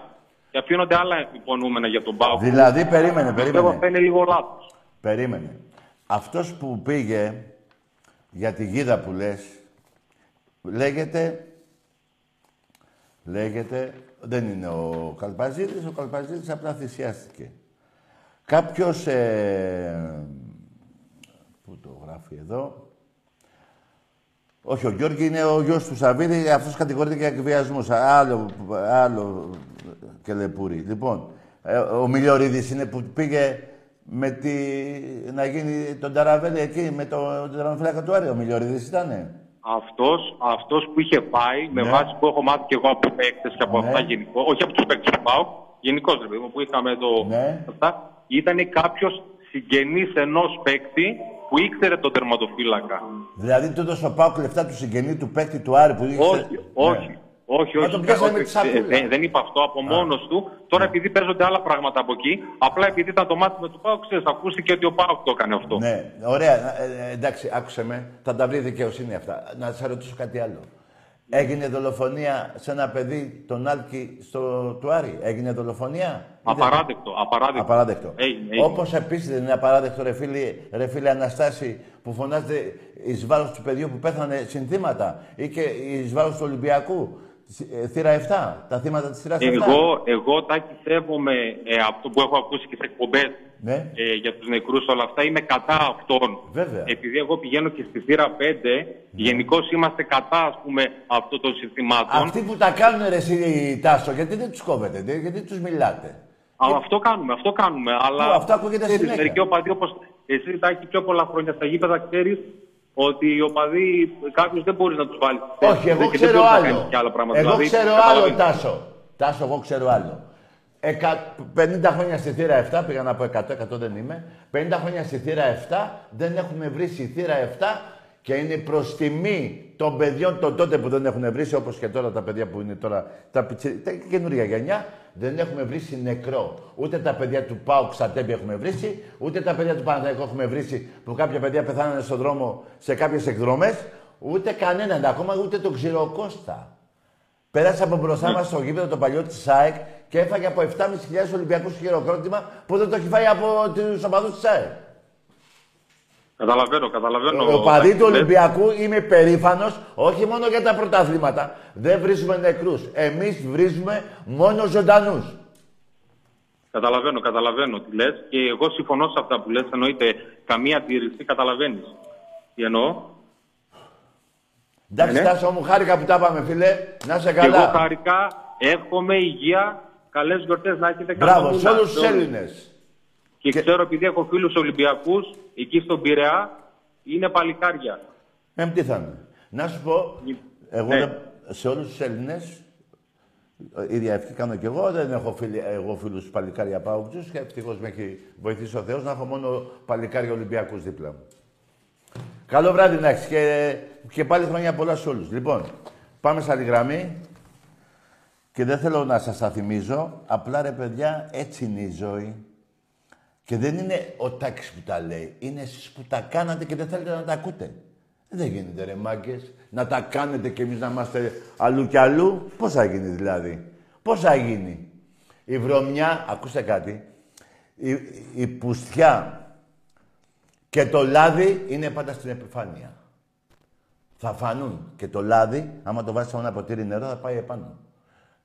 Και αφήνονται άλλα επιπονούμενα για τον ΠΑΟΚ. Δηλαδή, περίμενε, περίμενε. Αυτό είναι λίγο λάθος. Περίμενε. Αυτός που πήγε. Για τη γίδα που λες, λέγεται, λέγεται, δεν είναι ο Καλπαζίδης, ο Καλπαζίδης απλά θυσιάστηκε. Κάποιος, ε, πού το γράφει εδώ, όχι, ο Γιώργη είναι ο γιος του Σαββίδη, αυτός κατηγορείται για εκβιασμούς, άλλο, άλλο κελεπούρι. Λοιπόν, ε, ο Μιλιορίδης είναι που πήγε... Με τη... να γίνει τον ταραβέλη εκεί με τον τερματοφύλακα του Άρη, ο Μιλιορίδης ήτανε? Αυτός, αυτός που είχε πάει, ναι. με βάση που έχω μάθει και εγώ από παίκτες και από ναι. αυτά γενικό, όχι από τους παίκτες του ΠΑΟΚ, γενικώς ρε παιδί, που είχαμε το... Ναι. Αυτά, ήτανε κάποιος συγγενής ενός παίκτη που ήξερε τον τερματοφύλακα. Δηλαδή του έδωσε ο ΠΑΟΚ λεφτά του συγγενή του παίκτη του Άρη που ήξερε... Όχι, όχι. Ναι. Όχι, όχι, όχι. Δεν, δεν είπα αυτό από μόνος του. Τώρα ναι. επειδή παίζονται άλλα πράγματα από εκεί, απλά επειδή ήταν το μάτι με του ΠΑΟΚ, ξέρεις, ακούστηκε ότι ο ΠΑΟΚ το έκανε αυτό. Ναι, ωραία. Ε, εντάξει, άκουσε με. Θα τα βρει δικαιοσύνη αυτά. Να σε ρωτήσω κάτι άλλο. Έγινε δολοφονία σε ένα παιδί, τον Άλκη, στο του Άρη. Έγινε δολοφονία? Απαράδεκτο, απαράδεκτο. απαράδεκτο. Έγινε, έγινε. Όπως επίσης δεν είναι απαράδεκτο, ρε φίλε Αναστάση, που φωνάζετε εις βάρος του παιδιού που πέθανε συνθήματα ή και εις βάρος του Ολυμπιακού. Θύρα επτά, τα θύματα της θύρας επτά. Εγώ, εγώ Τάκη, σέβομαι ε, αυτό που έχω ακούσει και σε εκπομπές, ναι, ε, για τους νεκρούς, όλα αυτά. Είμαι κατά αυτών. Βέβαια. Επειδή εγώ πηγαίνω και στη θύρα πέντε, ναι, γενικώς είμαστε κατά, ας πούμε, αυτών των συστημάτων. Αυτοί που τα κάνουν, ρε εσύ, Τάσο, γιατί δεν τους κόβετε, δε, γιατί τους μιλάτε. Α, και... Αυτό κάνουμε, αυτό κάνουμε. Αλλά... Αυτό ακούγεται συνέχεια. Μερικοί οπαδοί, όπως εσύ, Τάκη, πιο πολλά χρόνια στα γήπεδα, ξέρεις ότι οι οπαδοί, κάποιος δεν μπορεί να τους βάλει. Όχι, εγώ ξέρω άλλο. Εγώ ξέρω άλλο, Τάσο. Τάσο, εγώ ξέρω άλλο. πενήντα χρόνια στη θύρα επτά, πήγα να πω εκατό, εκατό δεν είμαι. πενήντα χρόνια στη θύρα επτά, δεν έχουμε βρει στη θύρα επτά και είναι προς τιμή των παιδιών των τότε που δεν έχουν βρει, όπως και τώρα τα παιδιά που είναι τώρα, τα, πιτσι, τα καινούργια γενιά, δεν έχουμε βρει νεκρό. Ούτε τα παιδιά του ΠΑΟΚ στα Τέμπη έχουμε βρει, ούτε τα παιδιά του Παναθηναϊκού έχουμε βρει, που κάποια παιδιά πεθάνανε στον δρόμο σε κάποιες εκδρομές, ούτε κανέναν ακόμα, ούτε τον Ξηροκώστα. Πέρασε από μπροστά μας στο γήπεδο το παλιό της ΑΕΚ και έφαγε από επτάμισι χιλιάδες Ολυμπιακούς χειροκρότημα που δεν το έχει φάει από τους οπαδούς της ΑΕΚ. Καταλαβαίνω, καταλαβαίνω. Ο παδί του Ολυμπιακού είμαι περήφανος, όχι μόνο για τα πρωταθλήματα. Δεν βρίζουμε νεκρούς. Εμείς βρίζουμε μόνο ζωντανούς. Καταλαβαίνω, καταλαβαίνω τι λες. Και εγώ συμφωνώ σε αυτά που λες. Εννοείται καμία τήρηση, καταλαβαίνεις. Τι εννοώ. Εντάξει, Τάσο μου, χάρηκα που τα πάμε, φίλε. Να σε καλά. Και εγώ χάρηκα, εύχομαι υγεία, καλές γιορτές να έχετε. Μπράβο, σε όλους τους Έλληνες. Και, και ξέρω, επειδή έχω φίλους Ολυμπιακούς, εκεί στον Πειραιά, είναι παλικάρια. Ε, τι θα είναι. Να σου πω, εγώ ε. σε όλους τους Έλληνες, η διαευκή κάνω κι εγώ, δεν έχω φίλοι, εγώ φίλους παλικάρια Πάουκτζους και ευτυχώς με έχει βοηθήσει ο Θεός να έχω μόνο παλικάρια Ολυμπιακούς δίπλα μου. Καλό βράδυ να έχεις και, και πάλι χρόνια πολλά σε όλους. Λοιπόν, πάμε σε άλλη γραμμή και δεν θέλω να σας τα θυμίζω, απλά ρε παιδιά, έτσι είναι η ζωή. Και δεν είναι ο Τάκης που τα λέει, είναι εσείς που τα κάνατε και δεν θέλετε να τα ακούτε. Δεν γίνεται ρε μάγκες, να τα κάνετε κι εμείς να είμαστε αλλού κι αλλού. Πώς θα γίνει δηλαδή, πώς θα γίνει. Η βρωμιά, ακούστε κάτι, η, η πουστιά και το λάδι είναι πάντα στην επιφάνεια. Θα φανούν και το λάδι, άμα το βάζεις σε ένα ποτήρι νερό θα πάει επάνω.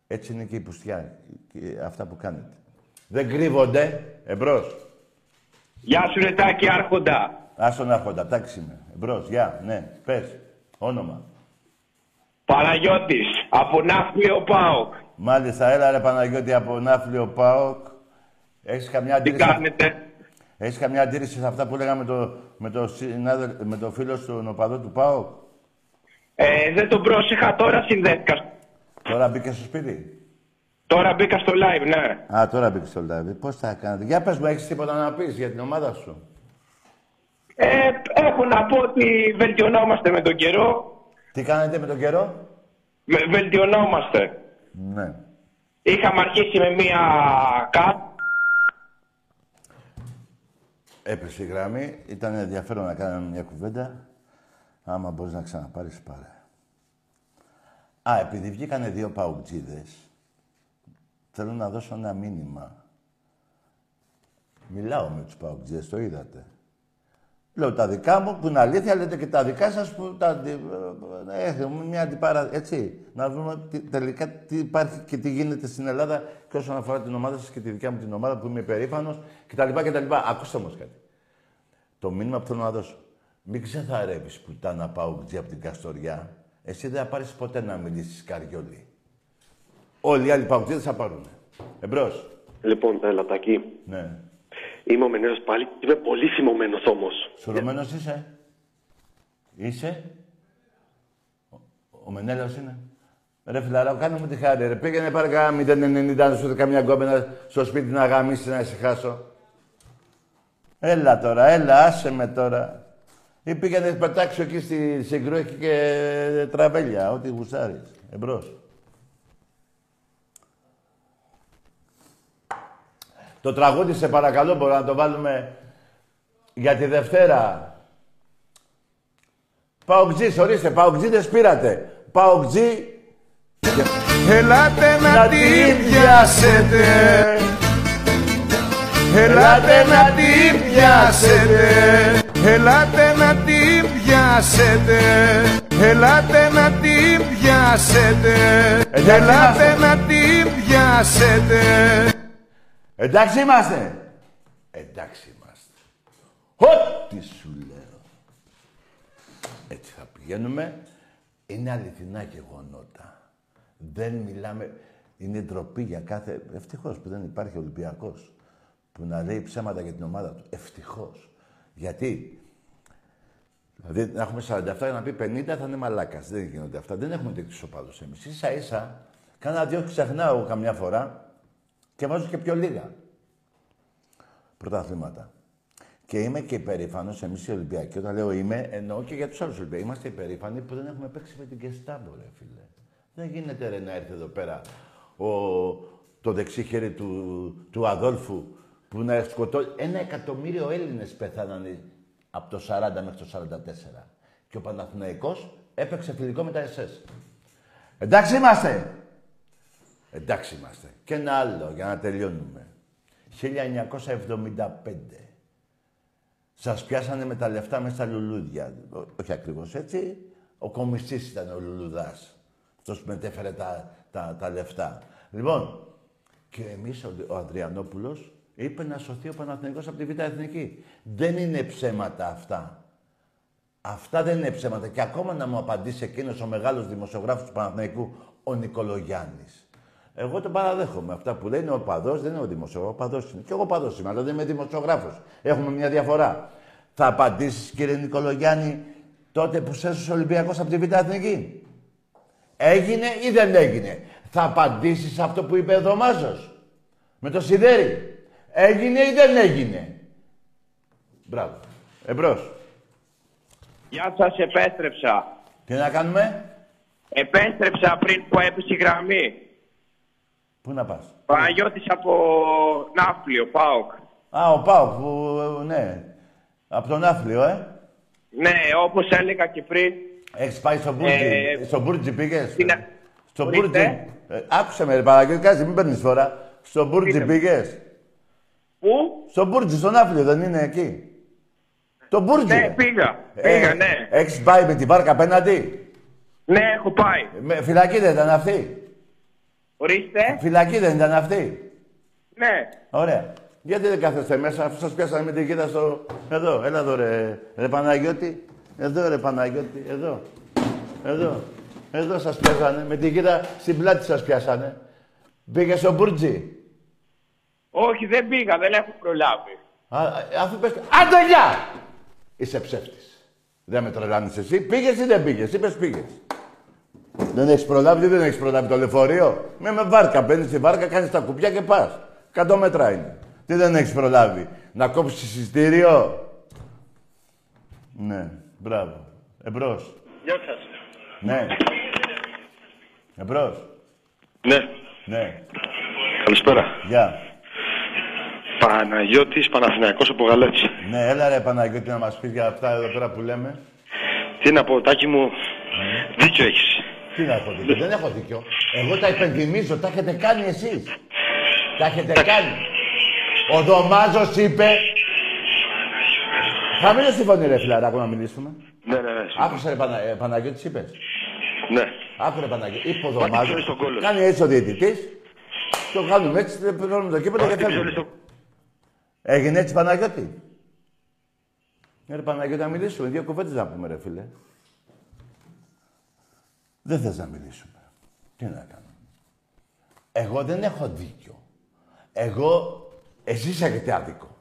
Έτσι είναι και η πουστιά, και αυτά που κάνετε. Δεν κρύβονται, εμπρός. Γεια σου, ρε Τάκη, άρχοντα. Άστον άρχοντα, τάξη με. Εμπρός, γεια, ναι, πες. Όνομα. Παναγιώτης, από Νάφλιο ΠΑΟΚ. Μάλιστα, έλα ρε Παναγιώτη, από Νάφλιο ΠΑΟΚ. Έχεις καμιά αντίρρηση... Τι κάνετε. Έχεις καμιά αντίρρηση σε αυτά που λέγαμε το, με, το, με το φίλο στον οπαδό του ΠΑΟΚ. Ε, δεν τον πρόσεχα, τώρα συνδέθηκα. Τώρα μπήκε στο σπίτι. Τώρα μπήκα στο live, ναι. Α, τώρα μπήκα στο live. Πώς θα κάνετε. Για πες μου, έχεις τίποτα να πεις για την ομάδα σου. Ε, έχω να πω ότι βελτιωνόμαστε με τον καιρό. Τι κάνετε με τον καιρό. Με, βελτιωνόμαστε. Ναι. Είχαμε αρχίσει με μία κάτ. Έπεσε η γραμμή. Ήταν ενδιαφέρον να κάνουμε μια κουβέντα. Άμα μπορείς να ξαναπάρεις, πάρε. Α, επειδή βγήκανε δύο παουτζίδες, θέλω να δώσω ένα μήνυμα. Μιλάω με τους παοκτζές, το είδατε. Λέω τα δικά μου, που είναι αλήθεια, λέτε και τα δικά σας που τα... Έχουμε μια αντιπάρα... Έτσι, να δούμε τελικά τι υπάρχει και τι γίνεται στην Ελλάδα και όσον αφορά την ομάδα σας και τη δικιά μου την ομάδα που είμαι περήφανος κτλ. κτλ. Ακούστε όμως κάτι. Το μήνυμα που θέλω να δώσω. Μην ξεθαρεύεις που ήταν να παοκτζή από την Καστοριά. Εσύ δεν θα πάρεις ποτέ να μιλήσεις καριόλι. Όλοι οι άλλοι παγκοσμίοι θα πάρουν. Εμπρός. Λοιπόν, έλα Τακί. Ναι. Είμαι ο Μενέλαος πάλι. Είμαι πολύ θυμωμένος όμως. Σωρωμένος είσαι. Είσαι. Ο, ο Μενέλαος είναι. Ρε φιλαρά, κάνε μου τη χάρη. Ρε πήγαινε πάρε κανένα μηδέν ενενήντα, σου καμιά κόμπαινα στο σπίτι να γαμίσεις, να ησυχάσω. Έλα τώρα, έλα, άσε με τώρα. Ή πήγαινε πετάξω εκεί στη συγκρούχη και τραβέλια, ό,τι γουστάρεις. Εμπρός. Το τραγούδι, σε παρακαλώ, μπορώ να το βάλουμε για τη Δευτέρα. Παοκτζής, ορίστε, παοκτζίδες πήρατε. Παοκτζή... Ελάτε να, να την πιάσετε. Ελάτε να την πιάσετε. Ελάτε να την πιάσετε, ελάτε να την πιάσετε, ελάτε να την πιάσετε. Εντάξει είμαστε. Εντάξει είμαστε. Ό,τι σου λέω. Έτσι θα πηγαίνουμε. Είναι αληθινά γεγονότα. Δεν μιλάμε... Είναι ντροπή για κάθε... Ευτυχώς που δεν υπάρχει Ολυμπιακός που να λέει ψέματα για την ομάδα του. Ευτυχώς. Γιατί... Δηλαδή να έχουμε σαράντα εφτά για να πει πενήντα θα είναι μαλάκας. Δεν γίνονται αυτά. Δεν έχουμε τέτοιους οπαδούς εμείς. Ίσα ίσα. Κάνα δυο ξεχνάω καμιά φορά και βάζω και πιο λίγα πρωταθλήματα. Και είμαι και υπερήφανος εμείς οι Ολυμπιακοί. Όταν λέω είμαι, εννοώ και για τους άλλους Ολυμπιακούς. Είμαστε υπερήφανοι που δεν έχουμε παίξει με την Κεστάμπο, ρε φίλε. Δεν γίνεται ρε να έρθει εδώ πέρα ο, το δεξί χέρι του, του Αδόλφου που να σκοτώσει. Ένα εκατομμύριο Έλληνες πεθάνανε από το σαράντα μέχρι το σαράντα τέσσερα. Και ο Παναθηναϊκός έπαιξε φιλικό με τα ες ες. Εντάξει είμαστε! Εντάξει είμαστε. Και ένα άλλο για να τελειώνουμε. χίλια εννιακόσια εβδομήντα πέντε. Σας πιάσανε με τα λεφτά μέσα στα λουλούδια. Ό, όχι ακριβώς έτσι. Ο κομιστής ήταν ο Λουλουδάς. Αυτός που μετέφερε τα, τα, τα λεφτά. Λοιπόν, και εμείς ο, ο Ανδριανόπουλος είπε να σωθεί ο Παναθηναϊκός από τη Β' Εθνική. Δεν είναι ψέματα αυτά. Αυτά δεν είναι ψέματα. Και ακόμα να μου απαντήσει εκείνος ο μεγάλος δημοσιογράφος του Παναθηναϊκού, ο Νικολογιάννης. Εγώ τον παραδέχομαι. Αυτά που λέει είναι ο παδός, δεν είναι ο δημοσιογράφος. Ο παδός είναι. Και εγώ παδός είμαι, αλλά δεν είμαι δημοσιογράφος. Έχουμε μια διαφορά. Θα απαντήσεις, κύριε Νικολογιάννη, τότε που σέσωσε ο Ολυμπιακός από τη Β' Εθνική. Έγινε ή δεν έγινε. Θα απαντήσεις αυτό που είπε ο Δομάζος με το Σιδέρι. Έγινε ή δεν έγινε. Μπράβο. Εμπρός. Γεια σας, επέστρεψα. Τι να κάνουμε. Επέστρεψα πριν που έπεσε η γραμμή. Πού να πας. Παναγιώτης από Νάφλιο, ΠΑΟΚ. Α, ο ΠΑΟΚ, που, ναι. Από τον Νάφλιο, ε. Ναι, όπως έλεγα και πριν. Έχεις πάει στο Μπουρτζί. Ε, στο Μπουρτζί πήγες. Στην... Στο Μπουρτζί. Ε, άκουσε με, Παναγιώτη, κάτσε, μην παίρνεις φορά. Στο Μπουρτζί πήγες. Πού? Στο Μπουρτζί, στον Νάφλιο, δεν είναι εκεί. Το Μπουρτζί. Ναι, πήγα. Ε, πήγα, ναι. Έχεις πάει με την βάρκα απέναντι. Ναι, έχω πάει. Με, φυλακή δεν ήταν αυτή. Ορίστε. Φυλακή δεν ήταν αυτή. Ναι. Ωραία. Γιατί δεν κάθεστε μέσα, αφού σας πιάσανε με την κοίτα στο... Εδώ, έλα εδώ ρε, ρε Παναγιώτη. Εδώ ρε Παναγιώτη, εδώ. Εδώ. Εδώ σας πιάσανε, με την κοίτα στην πλάτη σας πιάσανε. Πήγε στο Μπουρτζί. Όχι, δεν πήγα, δεν έχω προλάβει. Α, αφού πες... Άντε γεια! Είσαι ψεύτης. Δεν με τρελάνεις εσύ. Πήγες ή δεν πήγες, είπες πήγες. Δεν έχεις προλάβει, δεν έχεις προλάβει το λεωφορείο. Με με βάρκα, παίρνεις τη βάρκα, κάνεις τα κουπιά και πας. Εκατό μέτρα είναι. Τι δεν έχεις προλάβει. Να κόψεις εισιτήριο. Ναι, μπράβο. Εμπρός. Γεια σας. Ναι. Εμπρός. Ναι. Ναι. Καλησπέρα. Γεια. Παναγιώτης, Παναθηναϊκός από Γαλάτσι. Ναι, έλα ρε Παναγιώτη να μας πεις για αυτά εδώ πέρα που λέμε. Τι να πω, Τάκη μου, mm. δίκιο έχεις. Τι να έχω δίκιο, δεν έχω δίκιο. Εγώ τα υπενθυμίζω, τα έχετε κάνει εσείς. Τα έχετε τα... κάνει. Ο Δομάζος είπε... Χαμήλες τη φωνή ρε φιλάρα, ακόμα να μιλήσουμε. Ναι, ναι, ναι. Άκουσα ρε Πανα... ε, Παναγιώτη, είπες. Ναι. Άκου ρε Παναγιώτη, είπε ο Δομάζος. Κάνει έτσι ο διαιτητής. Το κάνουμε έτσι, πληρώνουμε το κήπεδο και θέλουμε. Στο... Έγινε έτσι Παναγιώτη. Ναι ρε Παναγιώτη, να μιλήσουμε, δύο κουβέντες να πούμε ρε φίλε. Δεν θες να μιλήσουμε. Τι να κάνω. Εγώ δεν έχω δίκιο. Εγώ... Εσείς έχετε άδικο.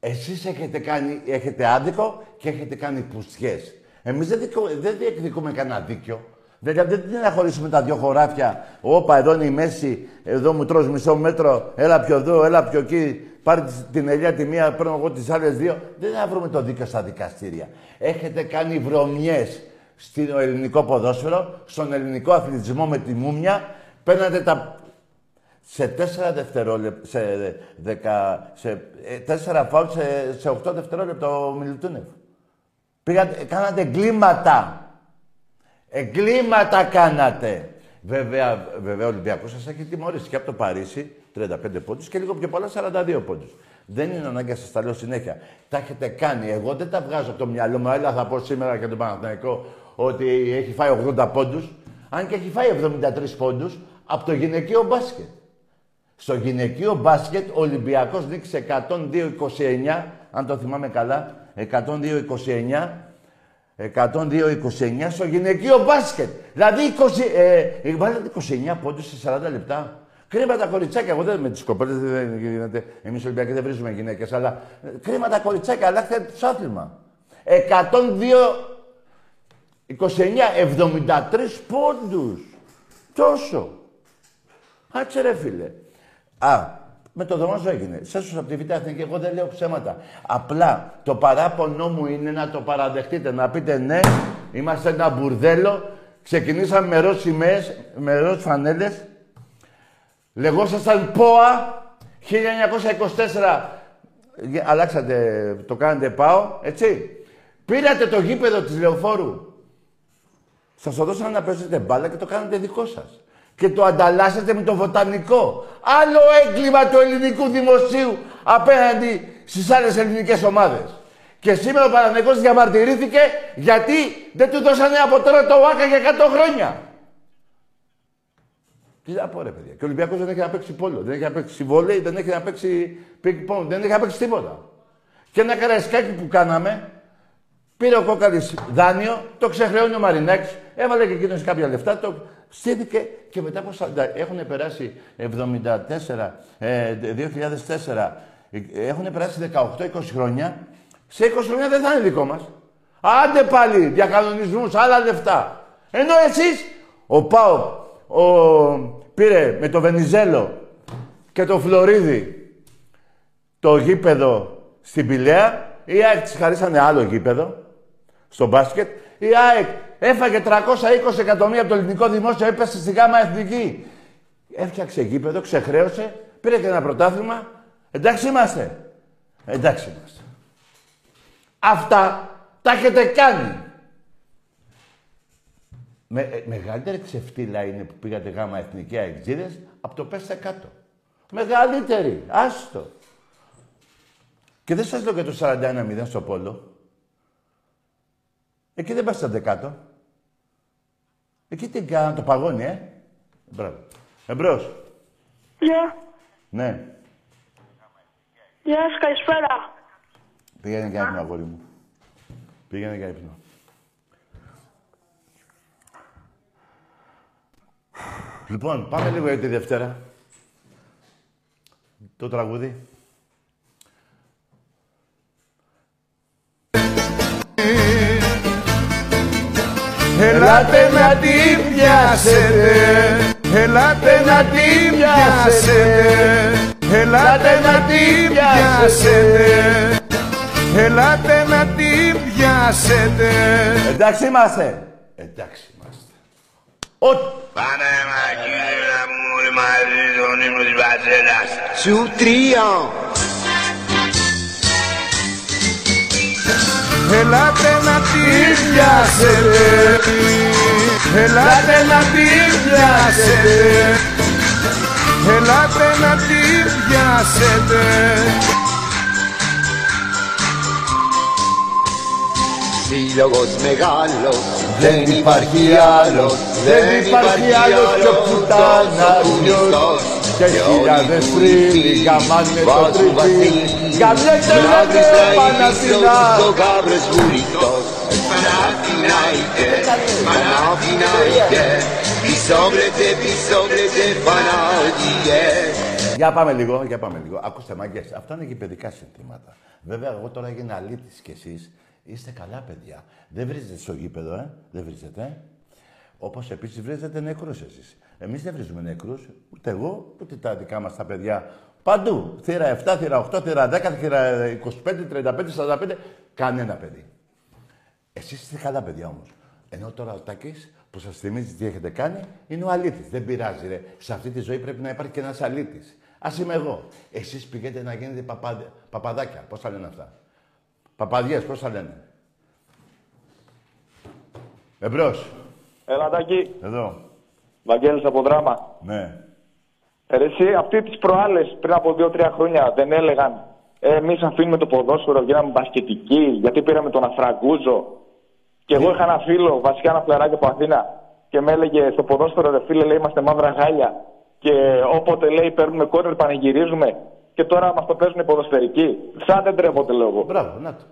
Εσείς έχετε, κάνει... έχετε άδικο και έχετε κάνει πουστιές. Εμείς δεν, δικο... δεν διεκδικούμε κανένα δίκιο. Δηλαδή δεν είναι να χωρίσουμε τα δύο χωράφια. Όπα, εδώ είναι η μέση, εδώ μου τρως μισό μέτρο, έλα πιο εδώ, έλα πιο εκεί. Πάρε την ελιά τη μία, παίρνω εγώ τις άλλες δύο. Δεν θα βρούμε το δίκιο στα δικαστήρια. Έχετε κάνει βρωμιές στο ελληνικό ποδόσφαιρο, στον ελληνικό αθλητισμό με τη μούμια. Παίρνατε τα... σε τέσσερα δευτερόλεπτα, σε δεκα... σε τέσσερα φάουλ, σε... σε οκτώ δευτερόλεπτα ο Μιλουτούνευ. Πήγατε, κάνατε εγκλήματα. Εγκλήματα κάνατε. Βέβαια, βέβαια ο Ολυμπιακός σας έχει τιμωρήσει και από το Παρίσι τριάντα πέντε πόντους και λίγο πιο πολλά σαράντα δύο πόντους. Δεν είναι ανάγκη να σας τα λέω συνέχεια. Τα έχετε κάνει. Εγώ δεν τα βγάζω από το μυαλό μου. Έλα, θα πω σήμερα για τον Παναθηναϊκό ότι έχει φάει ογδόντα πόντους. Αν και έχει φάει εβδομήντα τρεις πόντους από το γυναικείο μπάσκετ. Στο γυναικείο μπάσκετ ο Ολυμπιακός νίκησε εκατόν δύο είκοσι εννιά, αν το θυμάμαι καλά, εκατόν δύο είκοσι εννιά. εκατόν δύο είκοσι εννιά στο γυναικείο μπάσκετ. Δηλαδή, είκοσι, ε, βάλετε είκοσι εννιά πόντους σε σαράντα λεπτά. Κρίμα τα κοριτσάκια. Εγώ δεν με τις κοπέλες, δεν γίνεται. Εμείς Ολυμπιακοί δεν βρίζουμε γυναίκες, αλλά κρίμα τα κοριτσάκια. Αλλάξτε το άθλημα. εκατόν δύο είκοσι εννιά, εβδομήντα τρεις πόντους. Τόσο. Άτσε ρε φίλε. Α, με το Δομάζο έγινε. Σας από τη Β' Εθνική, εγώ δεν λέω ψέματα. Απλά το παράπονό μου είναι να το παραδεχτείτε, να πείτε ναι, είμαστε ένα μπουρδέλο. Ξεκινήσαμε με ροζ σημαίες, με ροζ φανέλες. Λεγόσασταν ΠΟΑ χίλια εννιακόσια είκοσι τέσσερα. Αλλάξατε, το κάνετε ΠΑΟ, έτσι. Πήρατε το γήπεδο της Λεωφόρου. Σας το δώσανε να παίζετε μπάλα και το κάνετε δικό σας. Και το ανταλλάσσετε με το βοτανικό. Άλλο έγκλημα του ελληνικού δημοσίου απέναντι στις άλλες ελληνικές ομάδες. Και σήμερα ο Παναθηναϊκός διαμαρτυρήθηκε γιατί δεν του δώσανε από τώρα το ΟΑΚΑ για εκατό χρόνια. Τι να πω ρε παιδιά. Και ο Ολυμπιακός δεν έχει να παίξει πόλο, δεν έχει να παίξει βόλεϊ, δεν έχει να παίξει πινκ-πονγκ, δεν έχει να παίξει τίποτα. Και ένα Καραϊσκάκι που κάναμε, πήρε ο Κόκαλης δάνειο, το ξεχρεώνει ο Μαρινάκης, έβαλε και εκείνος κάποια λεφτά, το στήθηκε και μετά από σαράντα. Έχουν περάσει εβδομήντα τέσσερα, ε, δύο χιλιάδες τέσσερα, έχουν περάσει δεκαοκτώ είκοσι χρόνια, σε είκοσι χρόνια δεν θα είναι δικό μας. Άντε πάλι, διακανονισμούς, άλλα λεφτά. Ενώ εσείς, ο ΠΑΟ, ο, πήρε με το Βενιζέλο και το Φλωρίδη το γήπεδο στην Πειραιά. Η ΑΕΚ της χαρίσανε άλλο γήπεδο στο μπάσκετ. Η ΑΕΚ έφαγε τριακόσια είκοσι εκατομμύρια από το ελληνικό δημόσιο, έπεσε στη ΓΑΜΑ Εθνική. Έφτιαξε γήπεδο, ξεχρέωσε, πήρε και ένα πρωτάθλημα. Εντάξει είμαστε. Εντάξει είμαστε. Αυτά τα έχετε κάνει. Με, μεγαλύτερη ξεφτύλα είναι που πήγατε ΓΑΜΑ Εθνική αεξίδες από το πέστε κάτω. Μεγαλύτερη. Άστο. Και δεν σας λέω και το σαράντα ένα μηδέν στο πόλο. Εκεί δεν πάσατε κάτω. Εκεί την κάνανε το παγώνι, ε. Μπράβο. Εμπρός. Γεια. Yeah. Ναι. Γεια yeah, σας, καλησπέρα. Πήγαινε για ύπνο, αγόρι μου. Πήγαινε για ύπνο. Λοιπόν, πάμε λίγο για τη Δευτέρα. Το τραγούδι. Ελάτε να την πιάσετε, ελάτε να την πιάσετε, ελάτε να την πιάσετε, ελάτε να την πιάσετε. Εντάξει είμαστε. Εντάξει είμαστε. Ότι πάμε μακριά μου μαζί στον ύμνο της πατρέλας σου τρία. Ελάτε να την πιάσετε, ελάτε να την πιάσετε, ελάτε να την πιάσετε. Σύλλογος μεγάλος, δεν υπάρχει άλλος, δεν υπάρχει άλλος κι ο πουτάναριος. Και χιλιάδες φρύλοι γαμάνε το τριβί. Καμιέται να δε Παναθηνά. Παναθηνάικε, Παναθηνάικε, πισόμπρετε, πισόμπρετε, Παναθηνάικε. Για πάμε λίγο, για πάμε λίγο. Ακούστε μαγκές, αυτά είναι γηπαιδικά συνθήματα. Βέβαια, εγώ τώρα έγινα αλήτης κι εσείς. Είστε καλά παιδιά. Δεν βρίζετε στο γήπεδο, ε. Δεν βρίζετε, ε. Όπως επίσης βρίζετε νεκρούς εσείς. Εμείς δεν βρίζουμε νεκρούς, ούτε εγώ, ούτε τα δικά μας τα παιδιά. Παντού. Θύρα επτά, θύρα οκτώ, θύρα δέκα, θύρα είκοσι πέντε, τριάντα πέντε, σαράντα πέντε. Κανένα παιδί. Εσείς είστε καλά παιδιά όμως. Ενώ τώρα ο Τάκης που σας θυμίζει τι έχετε κάνει είναι ο αλήτης. Δεν πειράζει ρε. Σε αυτή τη ζωή πρέπει να υπάρχει και ένας αλήτης. Ας είμαι εγώ. Εσείς πηγαίνετε να γίνετε παπαδε... παπαδάκια. Πώς θα λένε αυτά. Παπαδιές, πώς θα λένε. Εμπρός. Έλα Τάκη. Εδώ. Βαγγέλης από Δράμα. Ναι. Εσύ, αυτοί τις προάλλες, πριν από δύο τρία χρόνια, δεν έλεγαν Εμείς αφήνουμε το ποδόσφαιρο, γίναμε μπασκετικοί, γιατί πήραμε τον Αφραγκούζο. Και εγώ είχα ένα φίλο, βασικά ένα φλεράκι από Αθήνα, και με έλεγε στο ποδόσφαιρο, ρε φίλε, λέει, είμαστε μαύρα γάλια. Και όποτε λέει παίρνουμε κόρνερ, πανηγυρίζουμε. Και τώρα μας το παίζουν οι ποδοσφαιρικοί. Σαν δεν τρέπονται, λέω εγώ. Μπράβο, να το.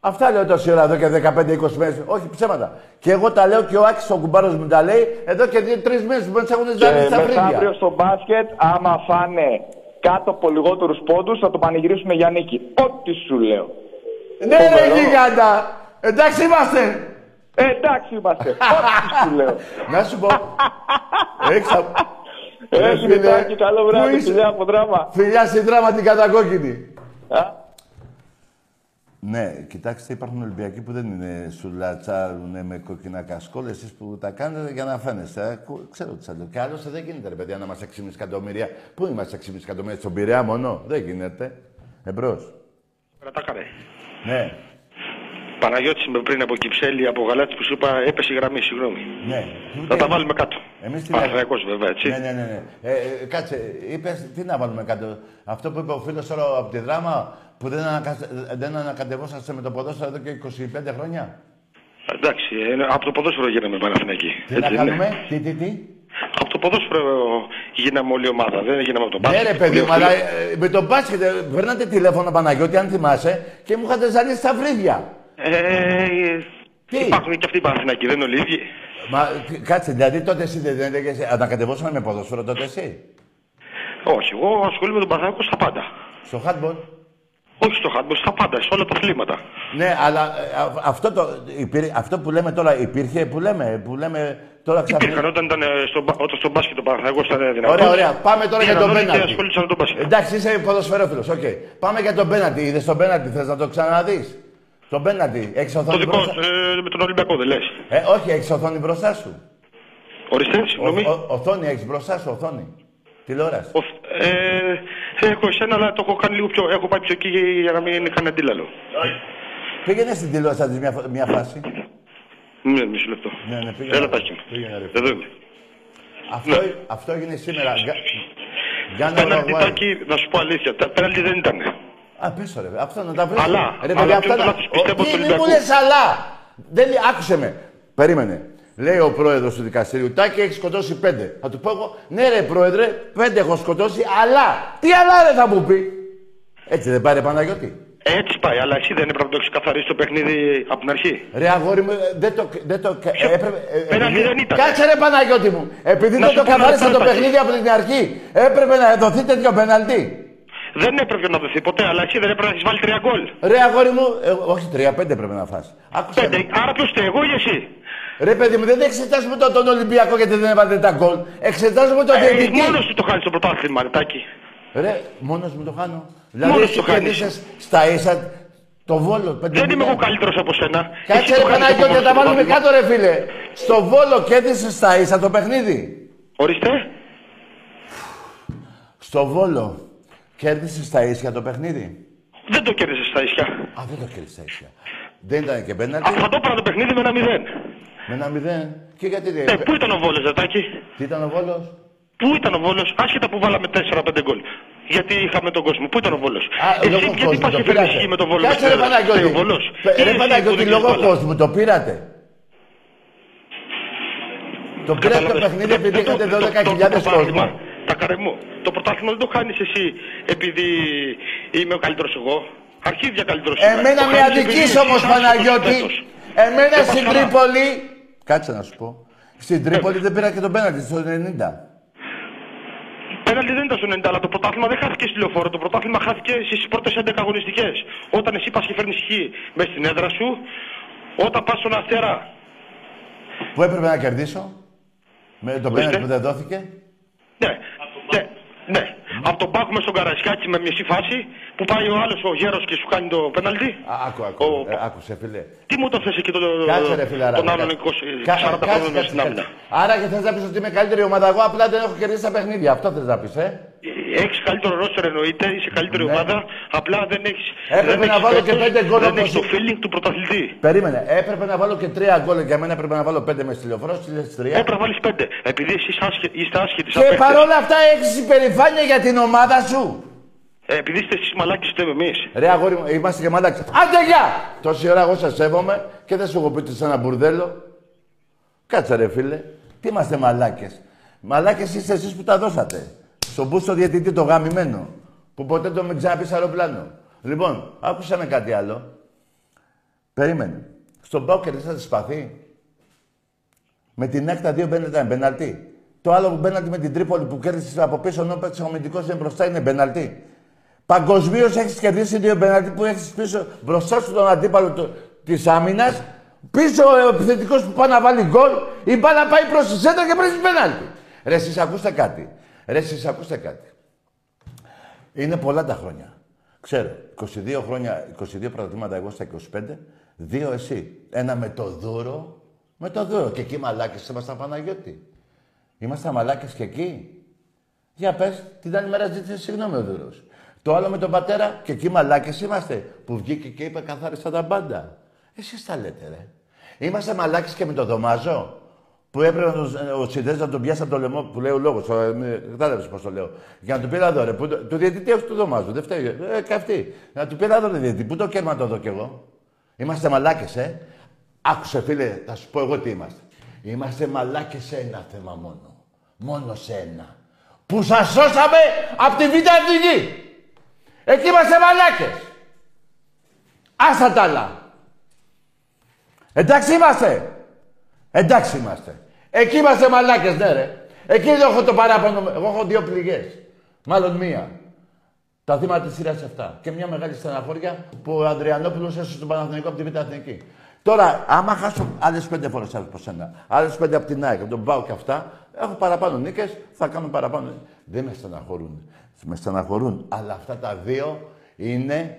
Αυτά λέω τόση ώρα εδώ και δεκαπέντε είκοσι μέρες. Όχι ψέματα. Και εγώ τα λέω και ο Άκης ο κουμπάρος μου τα λέει εδώ και τρεις μέρες που μας έχουν ζάλει στα βρύδια. Αύριο στο μπάσκετ, άμα φάνε κάτω από λιγότερους πόντους, θα το πανηγυρίσουμε για νίκη. Ό,τι σου λέω. Ναι, ρε γιγάντα. Εντάξει είμαστε. Εντάξει είμαστε. Ό,τι σου λέω. Να σου πω. Έξα. Έχει Μητάκη, καλό βράδυ. Φιλιά από Δράμα. Φιλιά στη Δράμα την κατακόκκινη. Ναι, κοιτάξτε, υπάρχουν Ολυμπιακοί που δεν είναι σουλατσάρουνε με κόκκινα κασκόλ. Εσείς που τα κάνετε για να φαίνεστε. Ξέρω τι θα λέω. Και άλλωστε δεν γίνεται, ρε παιδιά, να είμαστε έξι κόμμα πέντε εκατομμύρια. Πού είμαστε έξι κόμμα πέντε εκατομμύρια, στον Πειραιά μόνο. Δεν γίνεται. Εμπρός. Ρατάκαρε. Ναι. Παναγιώτης με πριν από Κυψέλη, από Γαλάτσι που σου είπα, έπεσε η γραμμή, συγγνώμη. Ναι. Θα τα βάλουμε κάτω. Εμείς τι να βάλουμε. Παναθηναϊκός βέβαια, έτσι. Ναι, ναι, ναι. Ε, ε, κάτσε, είπες τι να βάλουμε κάτω. Αυτό που είπε ο φίλος τώρα από τη Δράμα, που δεν, ανακα... δεν ανακατεβόσαστε με το ποδόσφαιρο εδώ και είκοσι πέντε χρόνια. Εντάξει, ε, από το ποδόσφαιρο γίναμε Παναθηναϊκοί. Τι έτσι, να κάνουμε, ναι. τι, τι, τι. Από το ποδόσφαιρο γίναμε όλη η ομάδα, δεν γίναμε από το μπάσκετ. Ναι, ρε παιδί, αλλά με το μπάσκετ παίρνατε τηλέφωνο Παναγιώτη, αν θυμάσαι, και μου είχατε ζαλίσει τα βρύδια. Ε, υπάρχουν και αυτοί οι Παναθηναϊκοί, δεν είναι όλοι οι ίδιοι. Μα κάτσε, δηλαδή τότε εσύ δεν έλεγες, ανακατεβόσαμε με ποδόσφαιρο τότε εσύ. Όχι, εγώ ασχολούμαι με τον Παναθηναϊκό στα πάντα. Στο handball. Όχι στο handball, στα πάντα, σε όλα τα αθλήματα. Ναι, αλλά α, αυτό, το, υπήρ, αυτό που λέμε τώρα υπήρχε, που λέμε, που λέμε τώρα ξαφνικά. Υπήρχαν όταν ήταν στο, όταν στο μπάσκετ ο Παναθηναϊκός ήταν δυνατός. Ωραία, ωραία, πάμε τώρα για τον πέναντι. Εντάξει, είσαι ποδοσφαιρόφιλος, οκ. Okay. Πάμε για τον πέναντι, είδες τον πέναντι, θες να το ξαναδείς. Τον πέναντι, έχεις οθόνη μπροστά σου. Το δικό, ε, με τον Ολυμπιακό δεν λες. Ε, όχι, έχεις οθόνη μπροστά σου. Ορίστε, συγγνώμη. Οθόνη έχεις μπροστά σου, οθόνη. Τηλεόραση. Ο, ε, έχω εσένα, αλλά το έχω κάνει λίγο πιο. Έχω πάει πιο εκεί για να μην κάνει αντίλαλο. Όχι. Πήγαινε στην τηλεόραση αντί μια, μια φάση. Ναι, μισό λεπτό. Ναι, ναι, πήγαινε. Έλα, τάχει. Αυτό, ναι. Αυτό έγινε σήμερα. Γιάννα, να σου πω αλήθεια. Τα πέναντι δεν ήταν. Α, πες ρε, αυτό να τα βρεις. Αλλά, ρε, αλλά αυτά να... πιστεύω στον Ολυμπιακό. Μη μου λες αλλά. Δεν... Άκουσε με. Περίμενε. Λέει ο πρόεδρος του δικαστηρίου, Τάκη έχει σκοτώσει πέντε. Θα του πω εγώ, ναι ρε πρόεδρε, πέντε έχω σκοτώσει, αλλά. Τι αλλά ρε θα μου πει. Έτσι δεν πάει ρε Παναγιώτη. Έτσι πάει, αλλά εσύ δεν έπρεπε να το ξεκαθαρίσει το παιχνίδι από την αρχή. Ρε αγόρι μου, δεν το. Δεν το έπρεπε, πέναντι ε, δεν ήταν. Κάτσε ρε Παναγιώτη μου. Επειδή δεν το καθάρισα το παιχνίδι από την αρχή, έπρεπε να δοθεί τέτοιο πέναντι. Δεν έπρεπε να δοθεί ποτέ, αλλά εσύ δεν έπρεπε να έχεις βάλει τρία γκολ. Ρε αγόρι μου, ε, όχι τρία, πέντε πρέπει να φας. Πέντε, άρα ποιος τε, εγώ ή εσύ. Ρε παιδί μου, δεν εξετάζουμε το, τον Ολυμπιακό γιατί δεν έβαλε τα γκολ. Εξετάζουμε τον διαιτητή. Ε, μόνος σου το χάνεις το πρωτάθλημα, ρε Τάκη. Ρε, μόνος μου το χάνω. Δηλαδή, μόνος το χάνεις. Στα ίσα, το Βόλο, πέντε. Δεν είμαι εγώ καλύτερος από σένα. Κάτσε ρε Παναγιώτη, να τα βάλουμε κάτω ρε φίλε. Στο Βόλο κέρδισες στα ίσα το παιχνίδι. Ορίστε. Στο Βόλο. Κέρδισες στα ίσια το παιχνίδι. Δεν το κέρδισες στα ίσια. Α, δεν το κέρδισες στα ίσια. Δεν ήταν και πέναντι. Αυτό πέρα το παιχνίδι με ένα μηδέν. Με ένα μηδέν. Και γιατί δεν. Ναι, πού ήταν ο Βόλος, Ζατάκη. Τι ήταν ο Βόλος. Πού ήταν ο Βόλος, άσχετα που βάλαμε τέσσερα πέντε γκολ. Γιατί είχαμε τον κόσμο. Πού ήταν ο Βόλος. Εσύ γιατί πας και φυλακή με τον Βόλο. Κάτσε ρε Παναγιώτη. Ρε λόγω κόσμου το πήρατε. Το πήρατε το παιχνίδι επειδή είχατε δώδεκα χιλιάδες κόσμο. Καρεμό. Το πρωτάθλημα δεν το χάνεις εσύ επειδή είμαι ο καλύτερος εγώ. Αρχίδια καλύτερος εγώ. Εμένα με αδικείς όμως Παναγιώτη. Εμένα και στην Τρίπολη. Κάτσε να σου πω. Στην Τρίπολη ε. δεν πήρα και τον πέναλτι στο ενενήντα. Πέναλτι δεν ήταν στο ενενήντα, αλλά το πρωτάθλημα δεν χάθηκε στη Λεωφόρο. Το πρωτάθλημα χάθηκε στις πρώτες έντεκα αγωνιστικές. Όταν εσύ πας και φέρνεις χ μες στην έδρα σου, όταν πας στον Αστερά. Που έπρεπε να κερδίσω με το πέναλτι που δεν δόθηκε. Ναι, ναι, ναι. Από τον πάκο μες στον Καραϊσκάκη με μισή φάση που πάει ο άλλος ο γέρος και σου κάνει το πέναλτι. Άκου, άκου, ο... ε, άκουσε φίλε. Τι μου το θες εκεί τον άλλον είκοσι σαράντα χρόνων στην άμυνα. Άρα και θες να πεις ότι είμαι καλύτερη ομάδα, εγώ απλά δεν έχω κερδίσει τα παιχνίδια, αυτό θες να πεις, ε. Έχεις καλύτερο ρόστερ εννοείται, είσαι καλύτερη ναι. ομάδα, απλά δεν έχεις... Έπρεπε να βάλω και πέντε γκολ. Δεν έχεις το feeling του πρωταθλητή. Περίμενε, έπρεπε να βάλω και τρία γκολ. Για μένα έπρεπε να βάλω πέντε με στη Λεωφόρο, στη Λεωφόρο. Έπρεπε να βάλεις πέντε, επειδή εσύ είσαι άσχετης. Και παρόλα αυτά έχεις υπερηφάνεια για την ομάδα σου. Ε, επειδή είστε εσείς μαλάκες, είστε εμείς. Ρε αγόρι μου, είμαστε και μαλάκες. Άντε γεια! Τόση ώρα εγώ σας σέβομαι και δεν σου έχω πει σαν ένα μπουρδέλο. Κάτσε ρε φίλε. Τι είμαστε μαλάκες. Μαλάκες είστε εσείς που τα δώσατε. Στον μπούστο διαιτητή το γαμημένο. Που ποτέ το μην ξαναπεί σε αεροπλάνο. Λοιπόν, άκουσα με κάτι άλλο. Περίμενε. Στον Πάουκερ είσατε σπαθί. Με την έκτα δύο μπαίνετε πέναλτι. Το άλλο που μπαίνατε με την Τρίπολη που κέρδισε από πίσω, ενώ παίξε ο αμυντικός είναι μπροστά, είναι πέναλτι. Παγκοσμίως έχεις κερδίσει δύο πέναλτι που έχεις πίσω μπροστά σου τον αντίπαλο της άμυνας, πίσω ο επιθετικός που πάει να βάλει γκολ ή πάει να πάει προς τη σέντρα και παίρνει πέναλτι. Ρε εσείς ακούστε κάτι. Ρε εσείς ακούστε κάτι. Είναι πολλά τα χρόνια. Ξέρω, είκοσι δύο χρόνια, είκοσι δύο πρωταθλήματα εγώ στα είκοσι πέντε, δύο εσύ. Ένα με το δούρο, με το δούρο. Και εκεί μαλάκες ήμασταν Παναγιώτη. Ήμασταν μαλάκες και εκεί. Για πες, την άλλη μέρα ζήτησε συγγνώμη ο δούρος. Το άλλο με τον πατέρα, και εκεί μαλάκες είμαστε. Που βγήκε και είπε καθάρισα τα μπάντα. Εσείς τα λέτε, ρε. Είμαστε μαλάκες και με τον Δομάζο. Που έπρεπε ο Σιδέρι να τον πιάσει από το λαιμό, που λέει ο λόγος. Κατάλαβες πώς το λέω. Για να του πει να δω, ρε. Του διαιτητή όχι του Δομάζου. Δεν φταίει. Ε, καυτή. Να του πει να δω, ρε διαιτητή. Πού το κέρμα το δω κι εγώ. Είμαστε μαλάκες, ε. Άκουσε, φίλε, θα σου πω εγώ τι είμαστε. Είμαστε μαλάκες σε ένα θέμα μόνο. Μόνο σε ένα. Που σας σώσαμε από τη β' εθνική. Εκεί είμαστε μαλάκες. Άστα τ' άλλα. Εντάξει είμαστε. Εντάξει είμαστε. Εκεί είμαστε μαλάκες, ναι ρε. Εκεί δεν έχω το παράπονο. Εγώ έχω δύο πληγές. Μάλλον μία. Τα θύματα της σειράς επτά. Και μια μεγάλη στεναχώρια που ο Ανδριανόπουλος έσωσε τον Παναθηναϊκό από τη Β' Εθνική. Τώρα, άμα χάσω άλλες πέντε φορές από σένα, άλλες πέντε από την ΑΕΚ, από τον ΠΑΟ και αυτά, έχω παραπάνω νίκες, θα κάνω παραπάνω. Δεν με στεναχωρούν. Με στεναχωρούν. Αλλά αυτά τα δύο είναι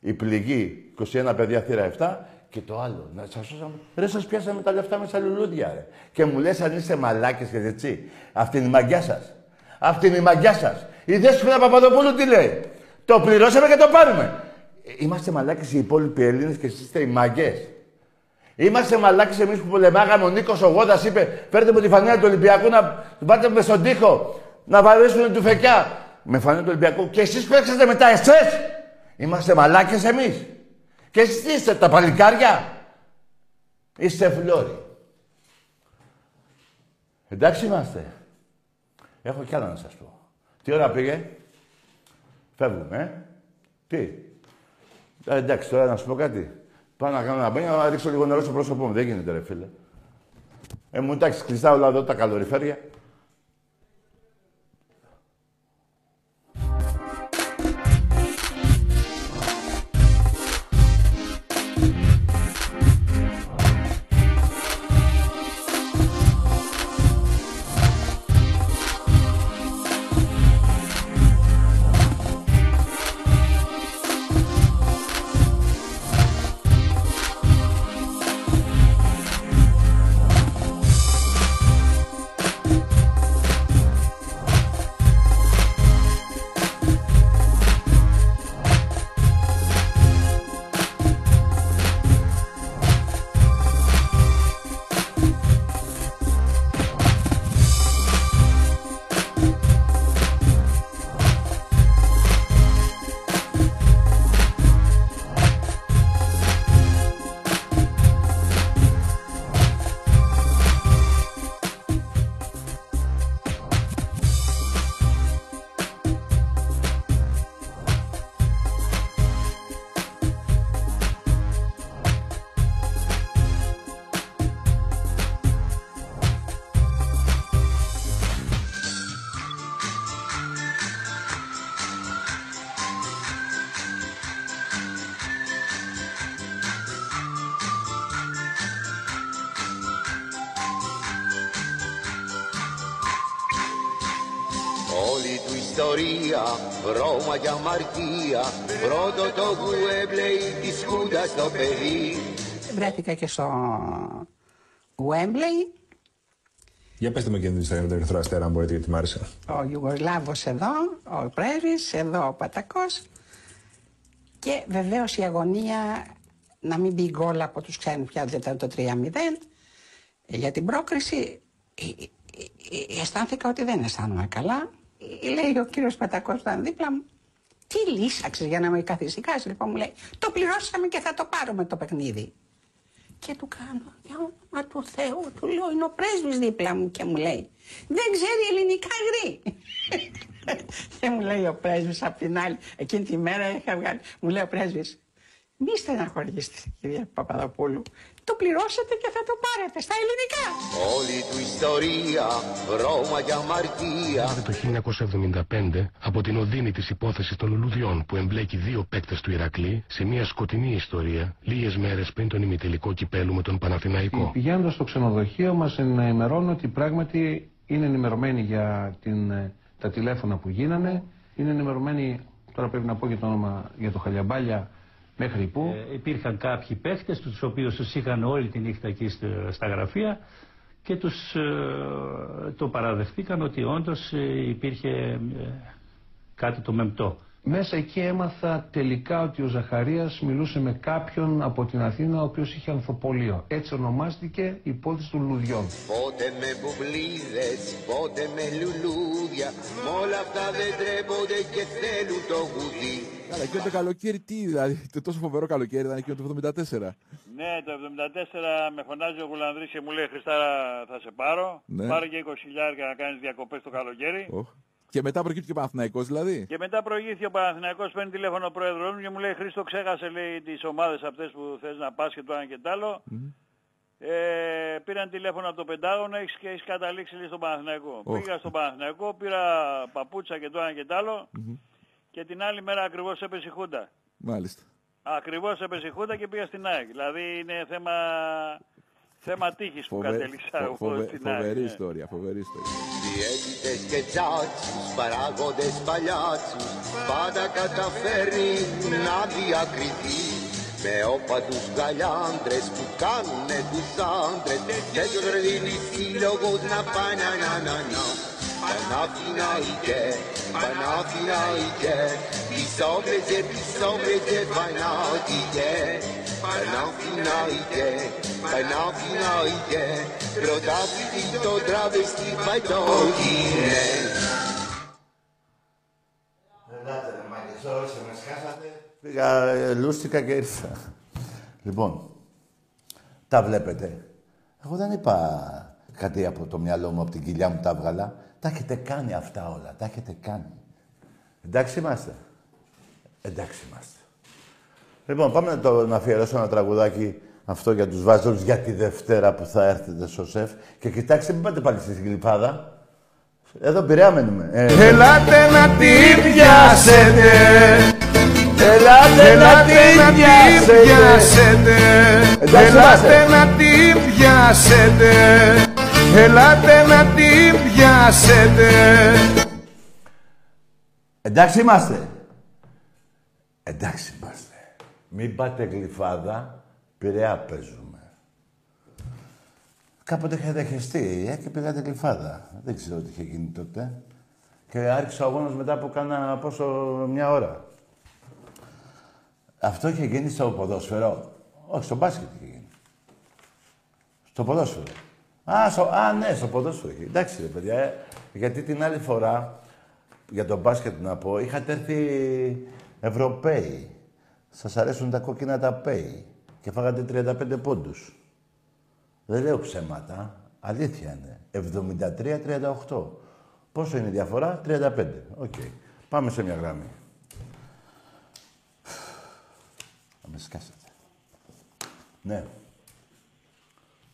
η πληγή. είκοσι ένα παιδιά θύρα επτά και το άλλο. Να σας σώσαμε. Ρε σας πιάσαμε τα λεφτά με στα λουλούδια, ρε. Και μου λες αν είστε μαλάκες και έτσι. Αυτή είναι η μαγκιά σας. Αυτή είναι η μαγκιά σας. Η Δέσποινα Παπαδοπούλου τι λέει. Το πληρώσαμε και το πάρουμε. Είμαστε μαλάκες οι υπόλοιποι Έλληνες και εσείς είστε οι μαγκές. Είμαστε μαλάκες εμείς που πολεμάγαμε. Ο Νίκος ο Γόδας είπε: φέρτε μου τη φανέλα του Ολυμπιακού να πάτε με στον τοίχο. Να βαρέσουν του φεκιά. Με φανέλα του Ολυμπιακού. Και εσείς παίξατε μετά, εσές. Είμαστε μαλάκες εμείς. Και εσείς τι είστε, τα παλικάρια. Είστε φλόροι. Εντάξει είμαστε. Έχω κι άλλο να σας πω. Τι ώρα πήγε. Φεύγουμε, ε. Τι. Ε, εντάξει, τώρα να σου πω κάτι. Πάω να κάνω ένα μπάνιο, να ρίξω λίγο νερό στο πρόσωπό μου. Δεν γίνεται, ρε φίλε. Ε, μου εντάξει, κλειστά όλα εδώ τα καλωριφέρια. Ρώμα για αμαρτία, πρώτο το Γουέμπλεϊ της Χούντα στο παιδί. Βρέθηκα και στο Γουέμπλεϊ. Για πέστε μου και την ιστορία με τον Ερυθρό Αστέρα, αν μπορείτε, γιατί μ' άρεσε. Ο Ιουγκοσλάβος εδώ, ο Πρέβης, εδώ ο Πατακός. Και βεβαίως η αγωνία να μην μπει γκολ από τους ξένους, πια δεν ήταν το τρία μηδέν. Για την πρόκριση αισθάνθηκα ότι δεν αισθάνομαι καλά. Λέει ο κύριος Πατακός ήταν δίπλα μου Τι λύσαξες για να με καθησυχάσεις? Λοιπόν, μου λέει, το πληρώσαμε και θα το πάρουμε το παιχνίδι. Και του κάνω, για όνομα του Θεού, του λέω, είναι ο πρέσβης δίπλα μου και μου λέει, δεν ξέρει ελληνικά γρή. Και μου λέει ο πρέσβης απ' την άλλη, εκείνη τη μέρα είχα βγάλει, μου λέει ο πρέσβης, μη στεναχωριέστε, κυρία Παπαδοπούλου. Το πληρώσετε και θα το πάρετε στα ελληνικά. Όλη του ιστορία, Ρώμα για αμαρτία. Το χίλια εννιακόσια εβδομήντα πέντε, από την οδύνη της υπόθεσης των λουλουδιών που εμπλέκει δύο παίκτες του Ηρακλή σε μια σκοτεινή ιστορία, λίγες μέρες πριν τον ημιτελικό κυπέλου με τον Παναθηναϊκό. Πηγαίνοντας στο ξενοδοχείο, μας ενημερώνουν ότι πράγματι είναι ενημερωμένοι για την, τα τηλέφωνα που γίνανε. Είναι ενημερωμένοι, τώρα πρέπει να πω και το όνομα, για το Χαλιαμπάλια. Μέχρι που ε, υπήρχαν κάποιοι παίχτες, τους οποίους τους είχαν όλη τη νύχτα εκεί στα γραφεία και τους ε, το παραδεχτήκαν ότι όντως υπήρχε ε, κάτι το μεμπτό. Μέσα εκεί έμαθα τελικά ότι ο Ζαχαρίας μιλούσε με κάποιον από την Αθήνα ο οποίος είχε ανθοπολείο. Έτσι ονομάστηκε η πόλη του λουλουδιών. Πότε με μπουμπλίδες, πότε με λουλούδια, όλα αυτά δεν τρέπονται και θέλουν το γουδί. Καλά, και το καλοκαίρι, τι δηλαδή, το τόσο φοβερό καλοκαίρι ήταν εκείνο το εβδομήντα τέσσερα. Ναι, το εβδομήντα τέσσερα με φωνάζει ο Γουλανδρής και μου λέει, Χριστάρα θα σε πάρω, ναι. Πάρε και είκοσι χιλιάδες να κάνεις διακοπές το καλοκαίρι. Oh. Και μετά προηγήθηκε ο Παναθηναϊκός δηλαδή. Και μετά προηγήθηκε ο Παναθηναϊκός, παίρνει τηλέφωνο ο πρόεδρος μου και μου λέει, Χρήστο, ξέχασε, λέει, τις ομάδες αυτές που θες να πας και το ένα και το άλλο. Mm. Ε, πήραν τηλέφωνο από το Πεντάγωνο και έχεις καταλήξει, λέει, στον Παναθηναϊκό. Oh. Πήγα στον Παναθηναϊκό, πήρα παπούτσα και το ένα και το άλλο. Mm -hmm. Και την άλλη μέρα ακριβώς έπεσε η Χούντα. Μάλιστα. Ακριβώς έπεσε η Χούντα και πήγα στην ΑΕΚ. Δηλαδή είναι θέμα... Θέμα τύχης που κατέληξα εγώ φοβε, στην φοβερή άκρη. Ιστορία, φοβερή ιστορία. Διέγητες και τσάτσους, παράγοντες παλιάτσους, πάντα καταφέρνει να διακριθεί. Με όπατους γαλιάντρες που κάνουνε τους άντρες, δεν τους ρεδίνει σύλλογος να πάει να να να να. Παναθηναϊκέ, Παναθηναϊκέ, τις όμπρες και τις όμπρες και Παναθηναϊκέ. Παναθηναϊκέ, Παναθηναϊκέ, πρωτάφυλλη το τραβεστή Παντόκινε. Ελάτε ρε μάγκες, ώρες εμείς χάσατε. Πήγα, λούστηκα και ήρθα. Λοιπόν, τα βλέπετε. Εγώ δεν είπα κάτι από το μυαλό μου, από την κοιλιά μου τα έβγαλα. Τα έχετε κάνει αυτά όλα, τα έχετε κάνει. Εντάξει είμαστε. Εντάξει είμαστε. Λοιπόν, πάμε να, το, να αφιερώσω ένα τραγουδάκι αυτό για τους Βάζελους για τη Δευτέρα που θα έρθετε στο ΣΕΦ. Και κοιτάξτε, μην πάτε πάλι στη Γλυφάδα. Εδώ Πειραιά μένουμε. Ε, Ελάτε να τη πιάσετε. Ελάτε, Ελάτε να τη πιάσετε. Ελάτε να τη πιάσετε. Ελάτε να τη πιάσετε. Εντάξει είμαστε. Εντάξει είμαστε. Μην πάτε Γλυφάδα, Πειραιά παίζουμε. Κάποτε είχατε χεστεί, ε, και πήγατε Γλυφάδα. Δεν ξέρω τι είχε γίνει τότε. Και άρχισε ο αγώνας μετά από κάνα, πόσο, μια ώρα. Αυτό είχε γίνει στο ποδόσφαιρο. Όχι, στο μπάσκετ είχε γίνει. Στο ποδόσφαιρο. Α, στο, α ναι, στο ποδόσφαιρο είχε. Εντάξει, ρε παιδιά, ε, γιατί την άλλη φορά, για το μπάσκετ να πω, είχατε έρθει Ευρωπαίοι. Σας αρέσουν τα κόκκινα τα πέι και φάγατε τριάντα πέντε πόντους. Δεν λέω ψέματα. Αλήθεια είναι. εβδομήντα τρία τριάντα οκτώ. Πόσο είναι η διαφορά? τριάντα πέντε. Οκ. Okay. Πάμε σε μια γραμμή. Θα με σκάσετε. Ναι.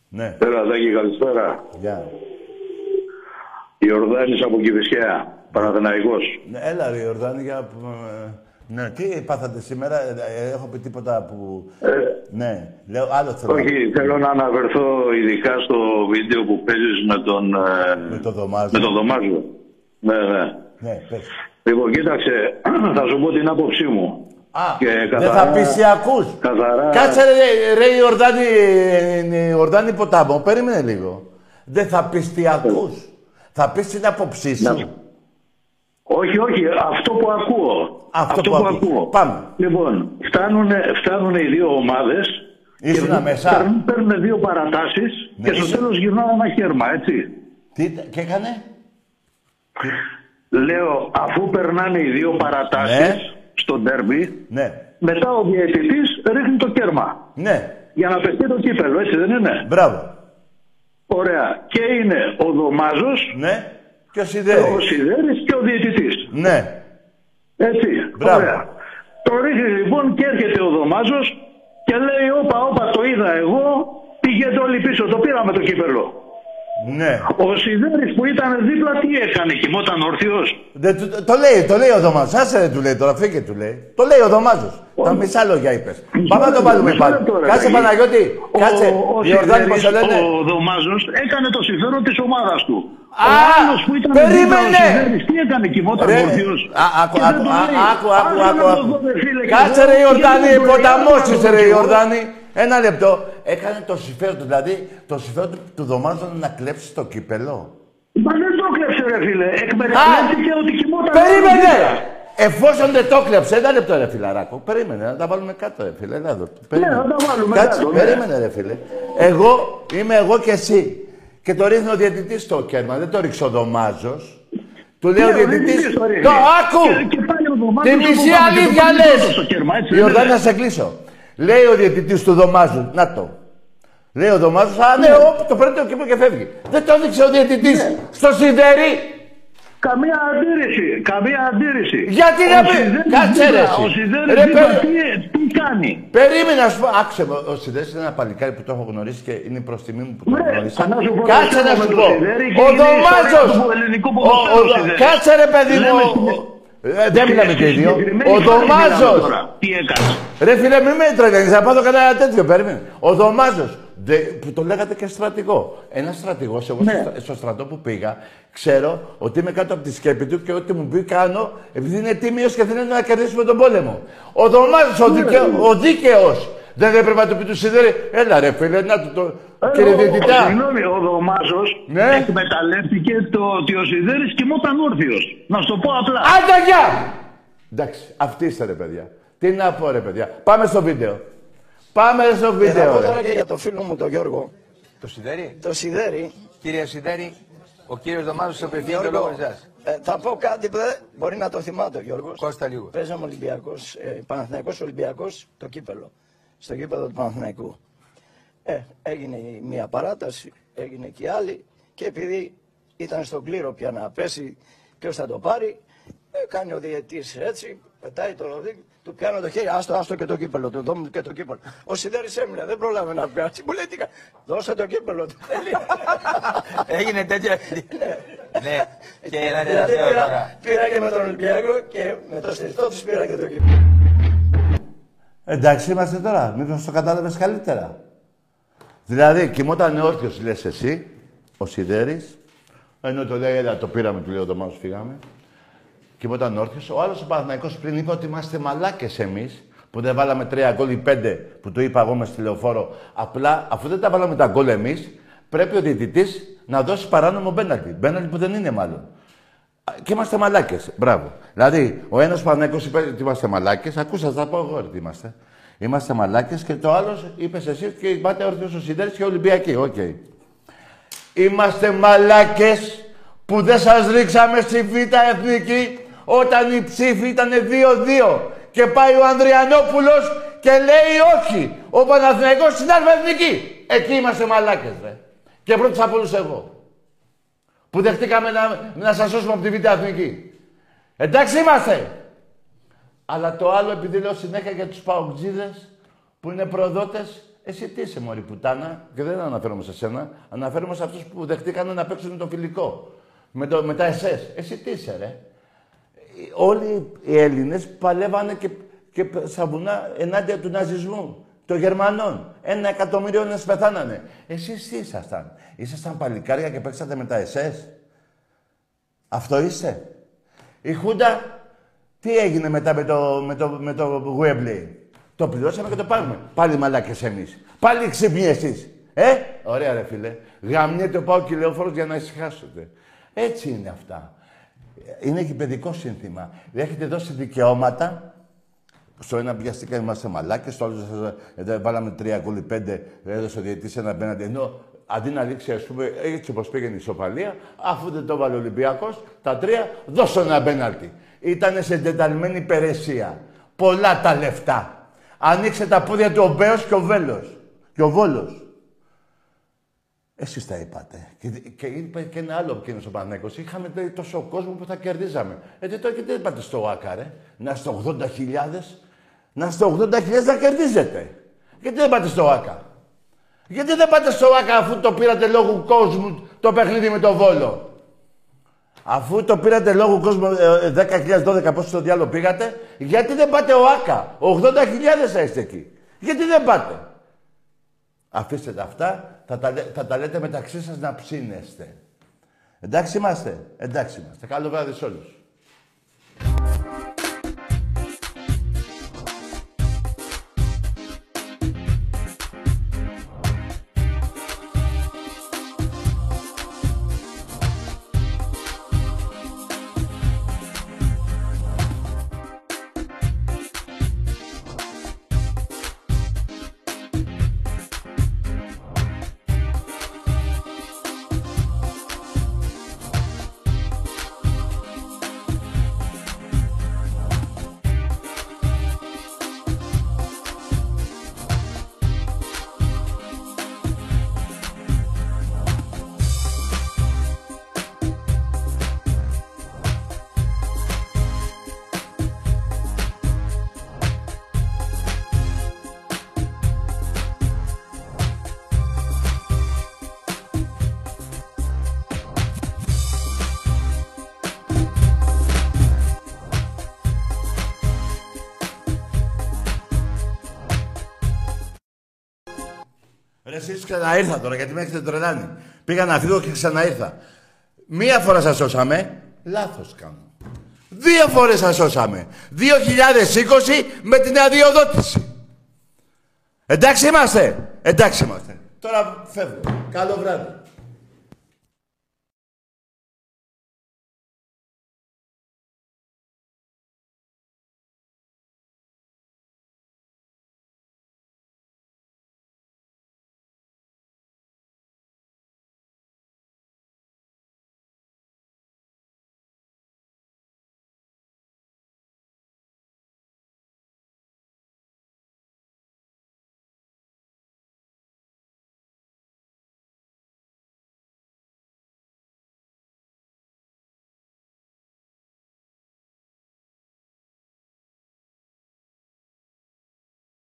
Ναι. Πέρα, Ζάκη, καλησπέρα. Γεια. Ιορδάνης από Κηφισιά. Παναθηναϊκός. Ναι, έλα ρε Ιορδάνη, για... Ναι. Τι πάθατε σήμερα, έχω πει τίποτα που... Ε, ναι, λέω άλλο θέλω. Όχι, θέλω να αναβερθώ ειδικά στο βίντεο που παίζεις με τον... Με τον Δομάζο. Με τον Δομάζο. Ναι, ναι. Ναι, πες. Λοιπόν, κοίταξε, θα σου πω την άποψή μου. Α, καθαρά, δεν θα πεις τι ακούς. Καθαρά... Κάτσε ρε, ρε Ιορδάνη, Ιορδάνη Ποτάμο, περίμενε λίγο. Δεν θα πεις τι ακούς. Ε. Θα πεις την άποψή σου. Ναι. Όχι, όχι, αυτό που ακούω. Αυτό, αυτό που, που ακούω. Πάμε. Λοιπόν, φτάνουν οι δύο ομάδες. Ήσουν μέσα. Παίρνουν, παίρνουν δύο παρατάσεις, ναι, και στο τέλος γυρνάω ένα χέρμα, έτσι. Τι, τι έκανε. Λέω, αφού περνάνε οι δύο παρατάσεις, ναι, στο ντέρμπι, ναι. Μετά ο διαιτητής ρίχνει το κέρμα. Ναι. Για να πετύχει το κύπελλο, έτσι δεν είναι? Μπράβο. Ωραία. Και είναι ο Δομάζος, ναι. Και ο Σιδέρι. Ο Σιδέρις και ο διαιτητής. Ναι. Έτσι. Μπράβο. Ωραία. Το ρίχνει λοιπόν και έρχεται ο Δομάζος και λέει όπα όπα το είδα εγώ, πήγαινε όλοι πίσω, το πήραμε το κύπελλο. Ναι. Ο Σιδέρης που ήταν δίπλα τι έκανε, κοιμόταν ορθιός? Το, το λέει, το λέει ο Δομάζος. Άσε δεν του λέει τώρα, φύγε του λέει. Το λέει ο Δομάζος. Oh. Τα μισά λόγια είπες. Πάμε να το βάλουμε πάλι. Κάτσε Παναγιώτη, ο, κάτσε. Ο, ο, Ιορδάνης, ο Δομάζος έκανε το συμφέρον της ομάδας του. Α, που ήταν περίμενε! Σιδέρης, τι έκανε, κοιμόταν ορθιός. Άκου, άκου, άκου, άκου. Κάτσε ρε Ιορδάνη, ποταμώσεις ρε Ιορδάνη. Ένα λεπτό. Έκανε το συμφέρον του, δηλαδή το συμφέρον του Δομάζου να κλέψει το κύπελλο. Μα δεν το κλέψε ρε φίλε. Εκμεταλλεύτηκε ότι κοιμόταν. Περίμενε! Εφόσον δεν το κλέψε, ένα λεπτό ρε φιλαράκο. Περίμενε, να τα βάλουμε κάτω ρε φίλε. Να δω. Περίμενε. Ναι, να τα βάλουμε κάτω. Περίμενε ρε φίλε. Εγώ είμαι εγώ και εσύ. Και το ρίχνει ο διαιτητής στο κέρμα. Δεν το ρίξω ο Δομάζος. Του λέει ο διαιτητής. Το άκου! Τη μισή αλήθεια λες. Ιορδάνη, να σε κλείσω. Λέει ο διαιτητής του Δομάζου, να το. Λέει ο Δομάζου, α ναι, ο, το παίρνει το κύπελλο και φεύγει. Δεν το έδειξε ο διαιτητής ναι. Στο Σιδέρι. Καμία αντίρρηση, καμία αντίρρηση. Γιατί να πει, κάτσε ρε. Ο Σιδέρις ρε, δίπλα, τι, τι κάνει. Περίμενα, ας πω, άξε με, ο Σιδέρις είναι ένα παλικάρι που το έχω γνωρίσει και είναι προς τιμή μου που το έχω γνωρίσει. Κάτσε να σου πω, ο Δομάζος, κάτσε ρε παιδί μου. Ε, δεν μιλάμε και οι δύο. Ο Δομάζος. Τι έκανε. Ρε φίλε, μην με τρελαίνεις, θα πάω κανένα τέτοιο. Περίμενε. Ο Δομάζος. Που το λέγατε και στρατηγό. Ένας στρατηγός, εγώ ναι. στο στρατό που πήγα, ξέρω ότι είμαι κάτω από τη σκέπη του και ό,τι μου πει κάνω, επειδή είναι τίμιος και θέλει να κερδίσουμε τον πόλεμο. Ο Δομάζος, ο, δικαι... ο δίκαιος. Δεν έπρεπε να του πει του Σιδέρι. Έλα ρε φίλε, να του το... Κύριε διαιτητά. Συγγνώμη, ο Δομάζος ναι. εκμεταλλεύτηκε το ότι ο Σιδέρης κοιμόταν όρθιος. Να σου το πω απλά. Άντα γεια! Εντάξει, αυτοί είστε ρε παιδιά. Τι να πω ρε παιδιά. Πάμε στο βίντεο. Πάμε στο βίντεο. Θα πω τώρα και για το φίλο μου τον Γιώργο. Το Σιδέρι. Το Σιδέρι. Κύριε Σιδέρι, ο κύριος Δομάζος απευθύνει το λόγο εσάς. Ε, θα πω κάτι που μπορεί να το θυμάται ο Γιώργος. Κόστα λίγο. Παίζαμε Ολυμπιακός, ε, Παναθηναϊκός Ολυμπιακός, το κύπελλο. Στο γήπεδο του Παναθηναϊκού. Ε, έγινε μία παράταση, έγινε και η άλλη και επειδή ήταν στον κλήρο πια να πέσει ποιος θα το πάρει, ε, κάνει ο διαιτής έτσι, πετάει το ροδί, του πιάνω το χέρι, άστο, άστο και το κύπελλο, του δώμου και το κύπελλο. Ο Σιδέρης έμεινε, δεν πρόλαβε να πιάσει, μου λέει τι κάνει, δώσε το κύπελλο του. Έγινε τέτοια. Ναι, και ένα τελευταίο τώρα. Πήρα και με τον Ολυμπιακό και με το στηριχτό τους πήρα και το κύπελλο. Εντάξει είμαστε τώρα, μήπως το κατάλαβες καλύτερα. Δηλαδή, κοιμόταν όρθιος, λες εσύ, ο Σιδέρης, ενώ το λέει, έλα, το πήραμε, του λέει ο Δομάζος, φύγαμε. Κοιμόταν όρθιος. Ο άλλος ο Παναθηναϊκός πριν είπε ότι είμαστε μαλάκες εμείς, που δεν βάλαμε τρία γκολ ή πέντε, που το είπα εγώ μες στη Λεωφόρο. Απλά, αφού δεν τα βάλαμε τα γκολ εμείς, πρέπει ο διαιτητής να δώσει παράνομο μπέναλτι. Μπέναλτι που δεν είναι μάλλον. Και είμαστε μαλάκες. Μπράβο. Δηλαδή, ο ένας Παναθηναϊκός είπε ότι είμαστε μαλάκες. Ακούσα, θα πω εγώ ότι είμαστε. Είμαστε μαλάκες και το άλλος είπες εσύ και πάτε όρθιος ο Σιδέρης και Ολυμπιακοί. Οκ. Okay. Είμαστε μαλάκες που δεν σας ρίξαμε στη Β' Εθνική όταν η ψήφη ήταν δύο δύο. Και πάει ο Ανδριανόπουλος και λέει όχι. Ο Παναθηναϊκός στην Αρβεθνική. Εκεί είμαστε μαλάκες, ρε. Και πρώτος από όλους εγώ. Που δεχτήκαμε να, να σας σώσουμε από τη Β' Εθνική. Εντάξει είμαστε. Αλλά το άλλο επειδή λέω συνέχεια για τους παοκτζίδες που είναι προδότες, εσύ τι είσαι μωρή πουτάνα, και δεν αναφέρομαι σε σένα, αναφέρομαι σε αυτούς που δεχτήκανε να παίξουν το φιλικό. Με, το, με τα ες ες. Εσύ τι είσαι ρε. Όλοι οι Έλληνες παλεύανε και, και στα βουνά ενάντια του ναζισμού. Των Γερμανών. Ένα εκατομμύριο Έλληνες πεθάνανε. Εσείς τι ήσασταν. Ήσασταν παλικάρια και παίξατε με τα ες ες. Αυτό είστε. Η Χούντα, τι έγινε μετά με το, με το, με το Γουέμπλεϊ. Το πληρώσαμε και το πάρουμε. Πάλι μαλάκες εμείς. Πάλι ξύπνοι εσείς. Ε, ωραία ρε φίλε. Γαμνιέται πάω και Λεωφόρος για να ησυχάσετε. Έτσι είναι αυτά. Είναι γηπεδικό σύνθημα. Έχετε δώσει δικαιώματα. Στο ένα πιαστικά είμαστε μαλάκες, στο άλλο βάλαμε τρία γκολ, πέντε, έδωσε ο διαιτητής ένα μπέναντι. Ενώ αντί να λήξει, ας πούμε, έτσι όπως πήγαινε η ισοπαλία, αφού δεν το βάλει ο Ολυμπιακός, τα τρία, δώσε ένα μπέναντι. Ήτανε σε εντεταλμένη υπηρεσία. πολλά τα λεφτά. Ανοίξε τα πόδια του ο Μπέος και ο Βέλος. Και ο Βόλος. Εσείς τα είπατε. Και, και είπε και ένα άλλο εκείνο ο Πανέκος. Είχαμε τόσο κόσμο που θα κερδίζαμε. Ε, τώρα και τι είπατε στο ΟΑΚΑ, ρε. Να είστε ογδόντα χιλιάδες. Να είστε ογδόντα χιλιάδες να κερδίζετε. Γιατί δεν πάτε στο ΟΑΚΑ. Γιατί δεν πάτε στο ΟΑΚΑ αφού το πήρατε λόγω κόσμου το παιχνίδι με τον Βόλο. Αφού το πήρατε λόγω κόσμου δέκα χιλιάδες δώδεκα πόσο στο διάλογο πήγατε, γιατί δεν πάτε ΟΑΚΑ. ογδόντα χιλιάδες θα είστε εκεί. Γιατί δεν πάτε. Αφήστε τα αυτά, θα τα, θα τα λέτε μεταξύ σας να ψήνεστε. Εντάξει είμαστε. Εντάξει είμαστε. Καλό βράδυ σε όλους. Εσείς ξαναήρθα τώρα, γιατί με έχετε τρελάνει. Πήγα να φύγω και ξαναήρθα. Μία φορά σας σώσαμε, λάθος κάνω. Δύο φορές σας σώσαμε. δύο χιλιάδες είκοσι με την αδειοδότηση. Εντάξει είμαστε. Εντάξει είμαστε. Τώρα φεύγω. Καλό βράδυ.